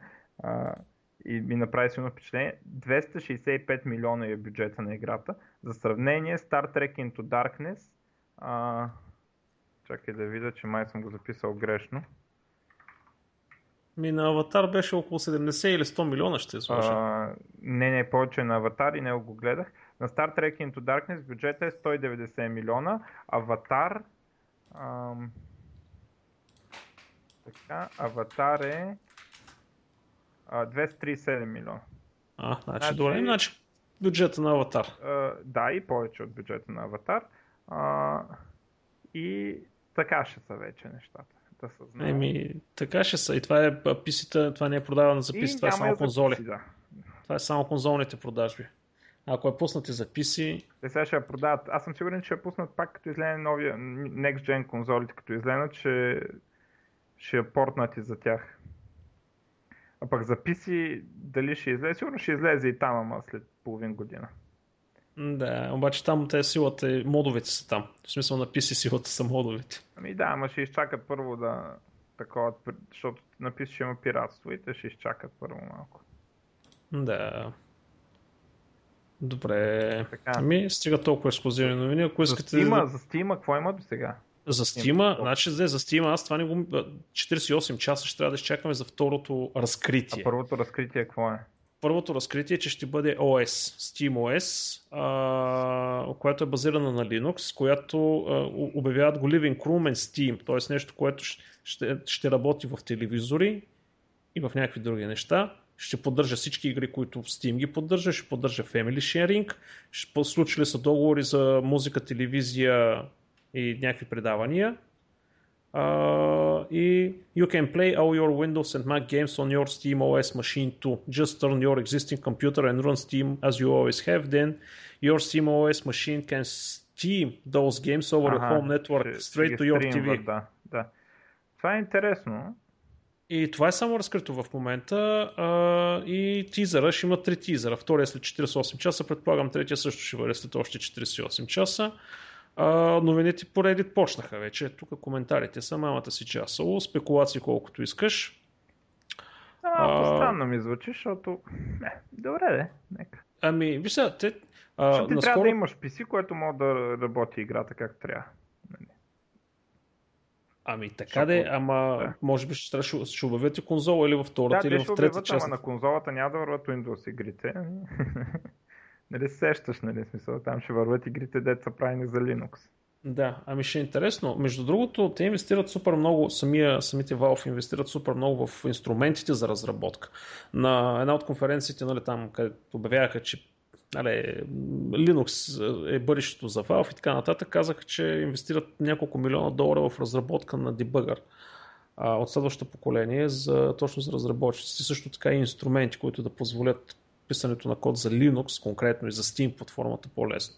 и ми направи силно впечатление. 265 милиона е бюджета на играта. За сравнение Star Trek Into Darkness чакай да видя, че май съм го записал грешно. На Аватар беше около 70 или 100 милиона ще слуша. Не, повече на Аватар и не го гледах. На Star Trek Into Darkness бюджета е 190 милиона. Аватар Аватар е 237 милиона. Значи добре, иначе бюджета на Аватар. Да, и повече от бюджета на Аватар. И така ще са вече нещата. Да, така ще са. И това е PC-та, това не е продавано за PC, това е само конзоли. PC, да. Това е само конзолните продажби. Ако е пуснати за PC... Те сега ще я продават. Аз съм сигурен, че ще я пуснат пак като излезе новия Next Gen конзолите, като излезе, че ще я портнати за тях. А пък за PC дали ще излезе? Сигурно ще излезе и там, ама след половин година. Да, обаче там те силата, модовете са там. В смисъл на PC силата са модовете. Ама ще изчакат първо да таковат, защото на PC ще има пиратство и те ще изчакат първо малко. Да. Добре. Така. Стига толкова ексклузивни новини. Ако искате... За Steam, какво има до сега? За Steam, значи за Steam, аз това не го... 48 часа ще трябва да изчакаме за второто разкритие. А първото разкритие какво е? Първото разкритие е, че ще бъде OS, SteamOS, която е базирана на Linux, която обявяват го Living Room and Steam, т.е. нещо, което ще работи в телевизори и в някакви други неща. Ще поддържа всички игри, които Steam ги поддържа, ще поддържа Family Sharing, ще случили са договори за музика, телевизия и някакви предавания. И you can play all your Windows and Mac games on your SteamOS machine too. Just turn your existing computer and run Steam as you always have. Then your SteamOS machine can steam those games over your home network straight to your TV. Да. Това е интересно. И това е само разкрито в момента. И тизъра ще има 3 тизъра. Втория след 48 часа, предполагам третия също ще бъде след още 48 часа. Новините по Reddit почнаха вече. Тук коментарите са мамата си часало, спекулации колкото искаш. Странно ми звучи, защото... Добре, нека. Вижте, те... Защото ти трябва да имаш PC, което може да работи играта както трябва. Така де, може би ще обявят и конзола или във втората, или в трета част. На конзолата няма да върват Windows игрите. Нали се сещаш, смисъл, там ще върват игрите, дето са правени за Linux. Да, ще е интересно. Между другото, те инвестират супер много, самите Valve инвестират супер много в инструментите за разработка. На една от конференциите, там, където обявяха, че Linux е бъдещето за Valve и така нататък, казаха, че инвестират няколко милиона долара в разработка на дебъгър от следващото поколение, точно за разработчици. Също така и инструменти, които да позволят писането на код за Linux конкретно и за Steam платформата по-лесно.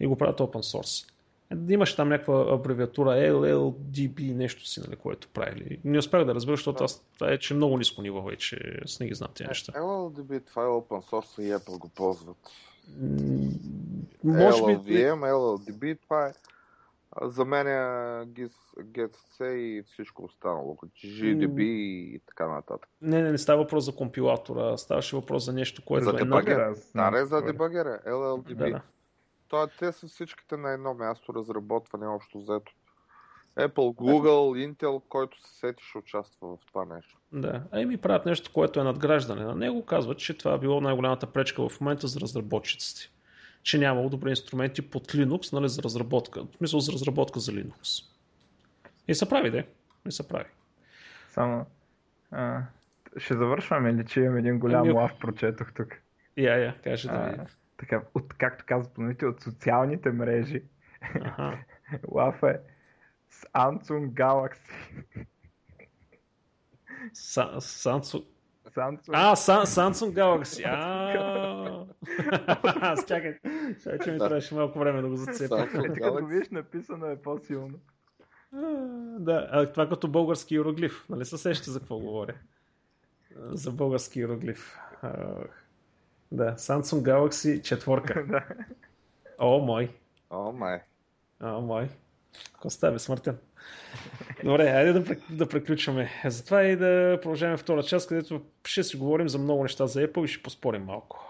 И го правят open source. Имаше там някаква абревиатура LLDB нещо си, което правили. Не успях да разбера, защото това е че много ниско ниво вече, аз не ги знам тези неща. LLDB, това е open source и Apple го ползват. LLVM, LLDB, това е за мен е GTC и всичко останало, GDB и така нататък. Не става въпрос за компилатора, ставаше въпрос за нещо, което за дебагера. Е за дебагера, LLDB. Да. Те са всичките на едно място разработване, общо взето. Apple, Google, Intel, който се сетиш, участва в това нещо. Да, а и ми правят нещо, което е надграждане на него. Казват, че това е било най-голямата пречка в момента за разработчиците. Че нямало добри инструменти под Linux, нали, за разработка. В смисъл за разработка за Linux. И се прави, да. И се прави. Само... ще завършваме ли, че имам един голям лав, прочетох тук. Кажа да. Така, както казват планителите, от социалните мрежи. Лав е с Samsung Galaxy. Samsung Galaxy. Аз чакай, че ми трябваше малко време да го зацепя. Като виж, написано е по-силно. Да, това като български иероглиф. Нали се сещате за какво говоря? За български иероглиф. Да, Samsung Galaxy 4. О, мой. О, мой. Коста бе смъртен. Добре, айде да приключваме. Затова и да продължаваме втора част, където ще си говорим за много неща за Apple и ще поспорим малко.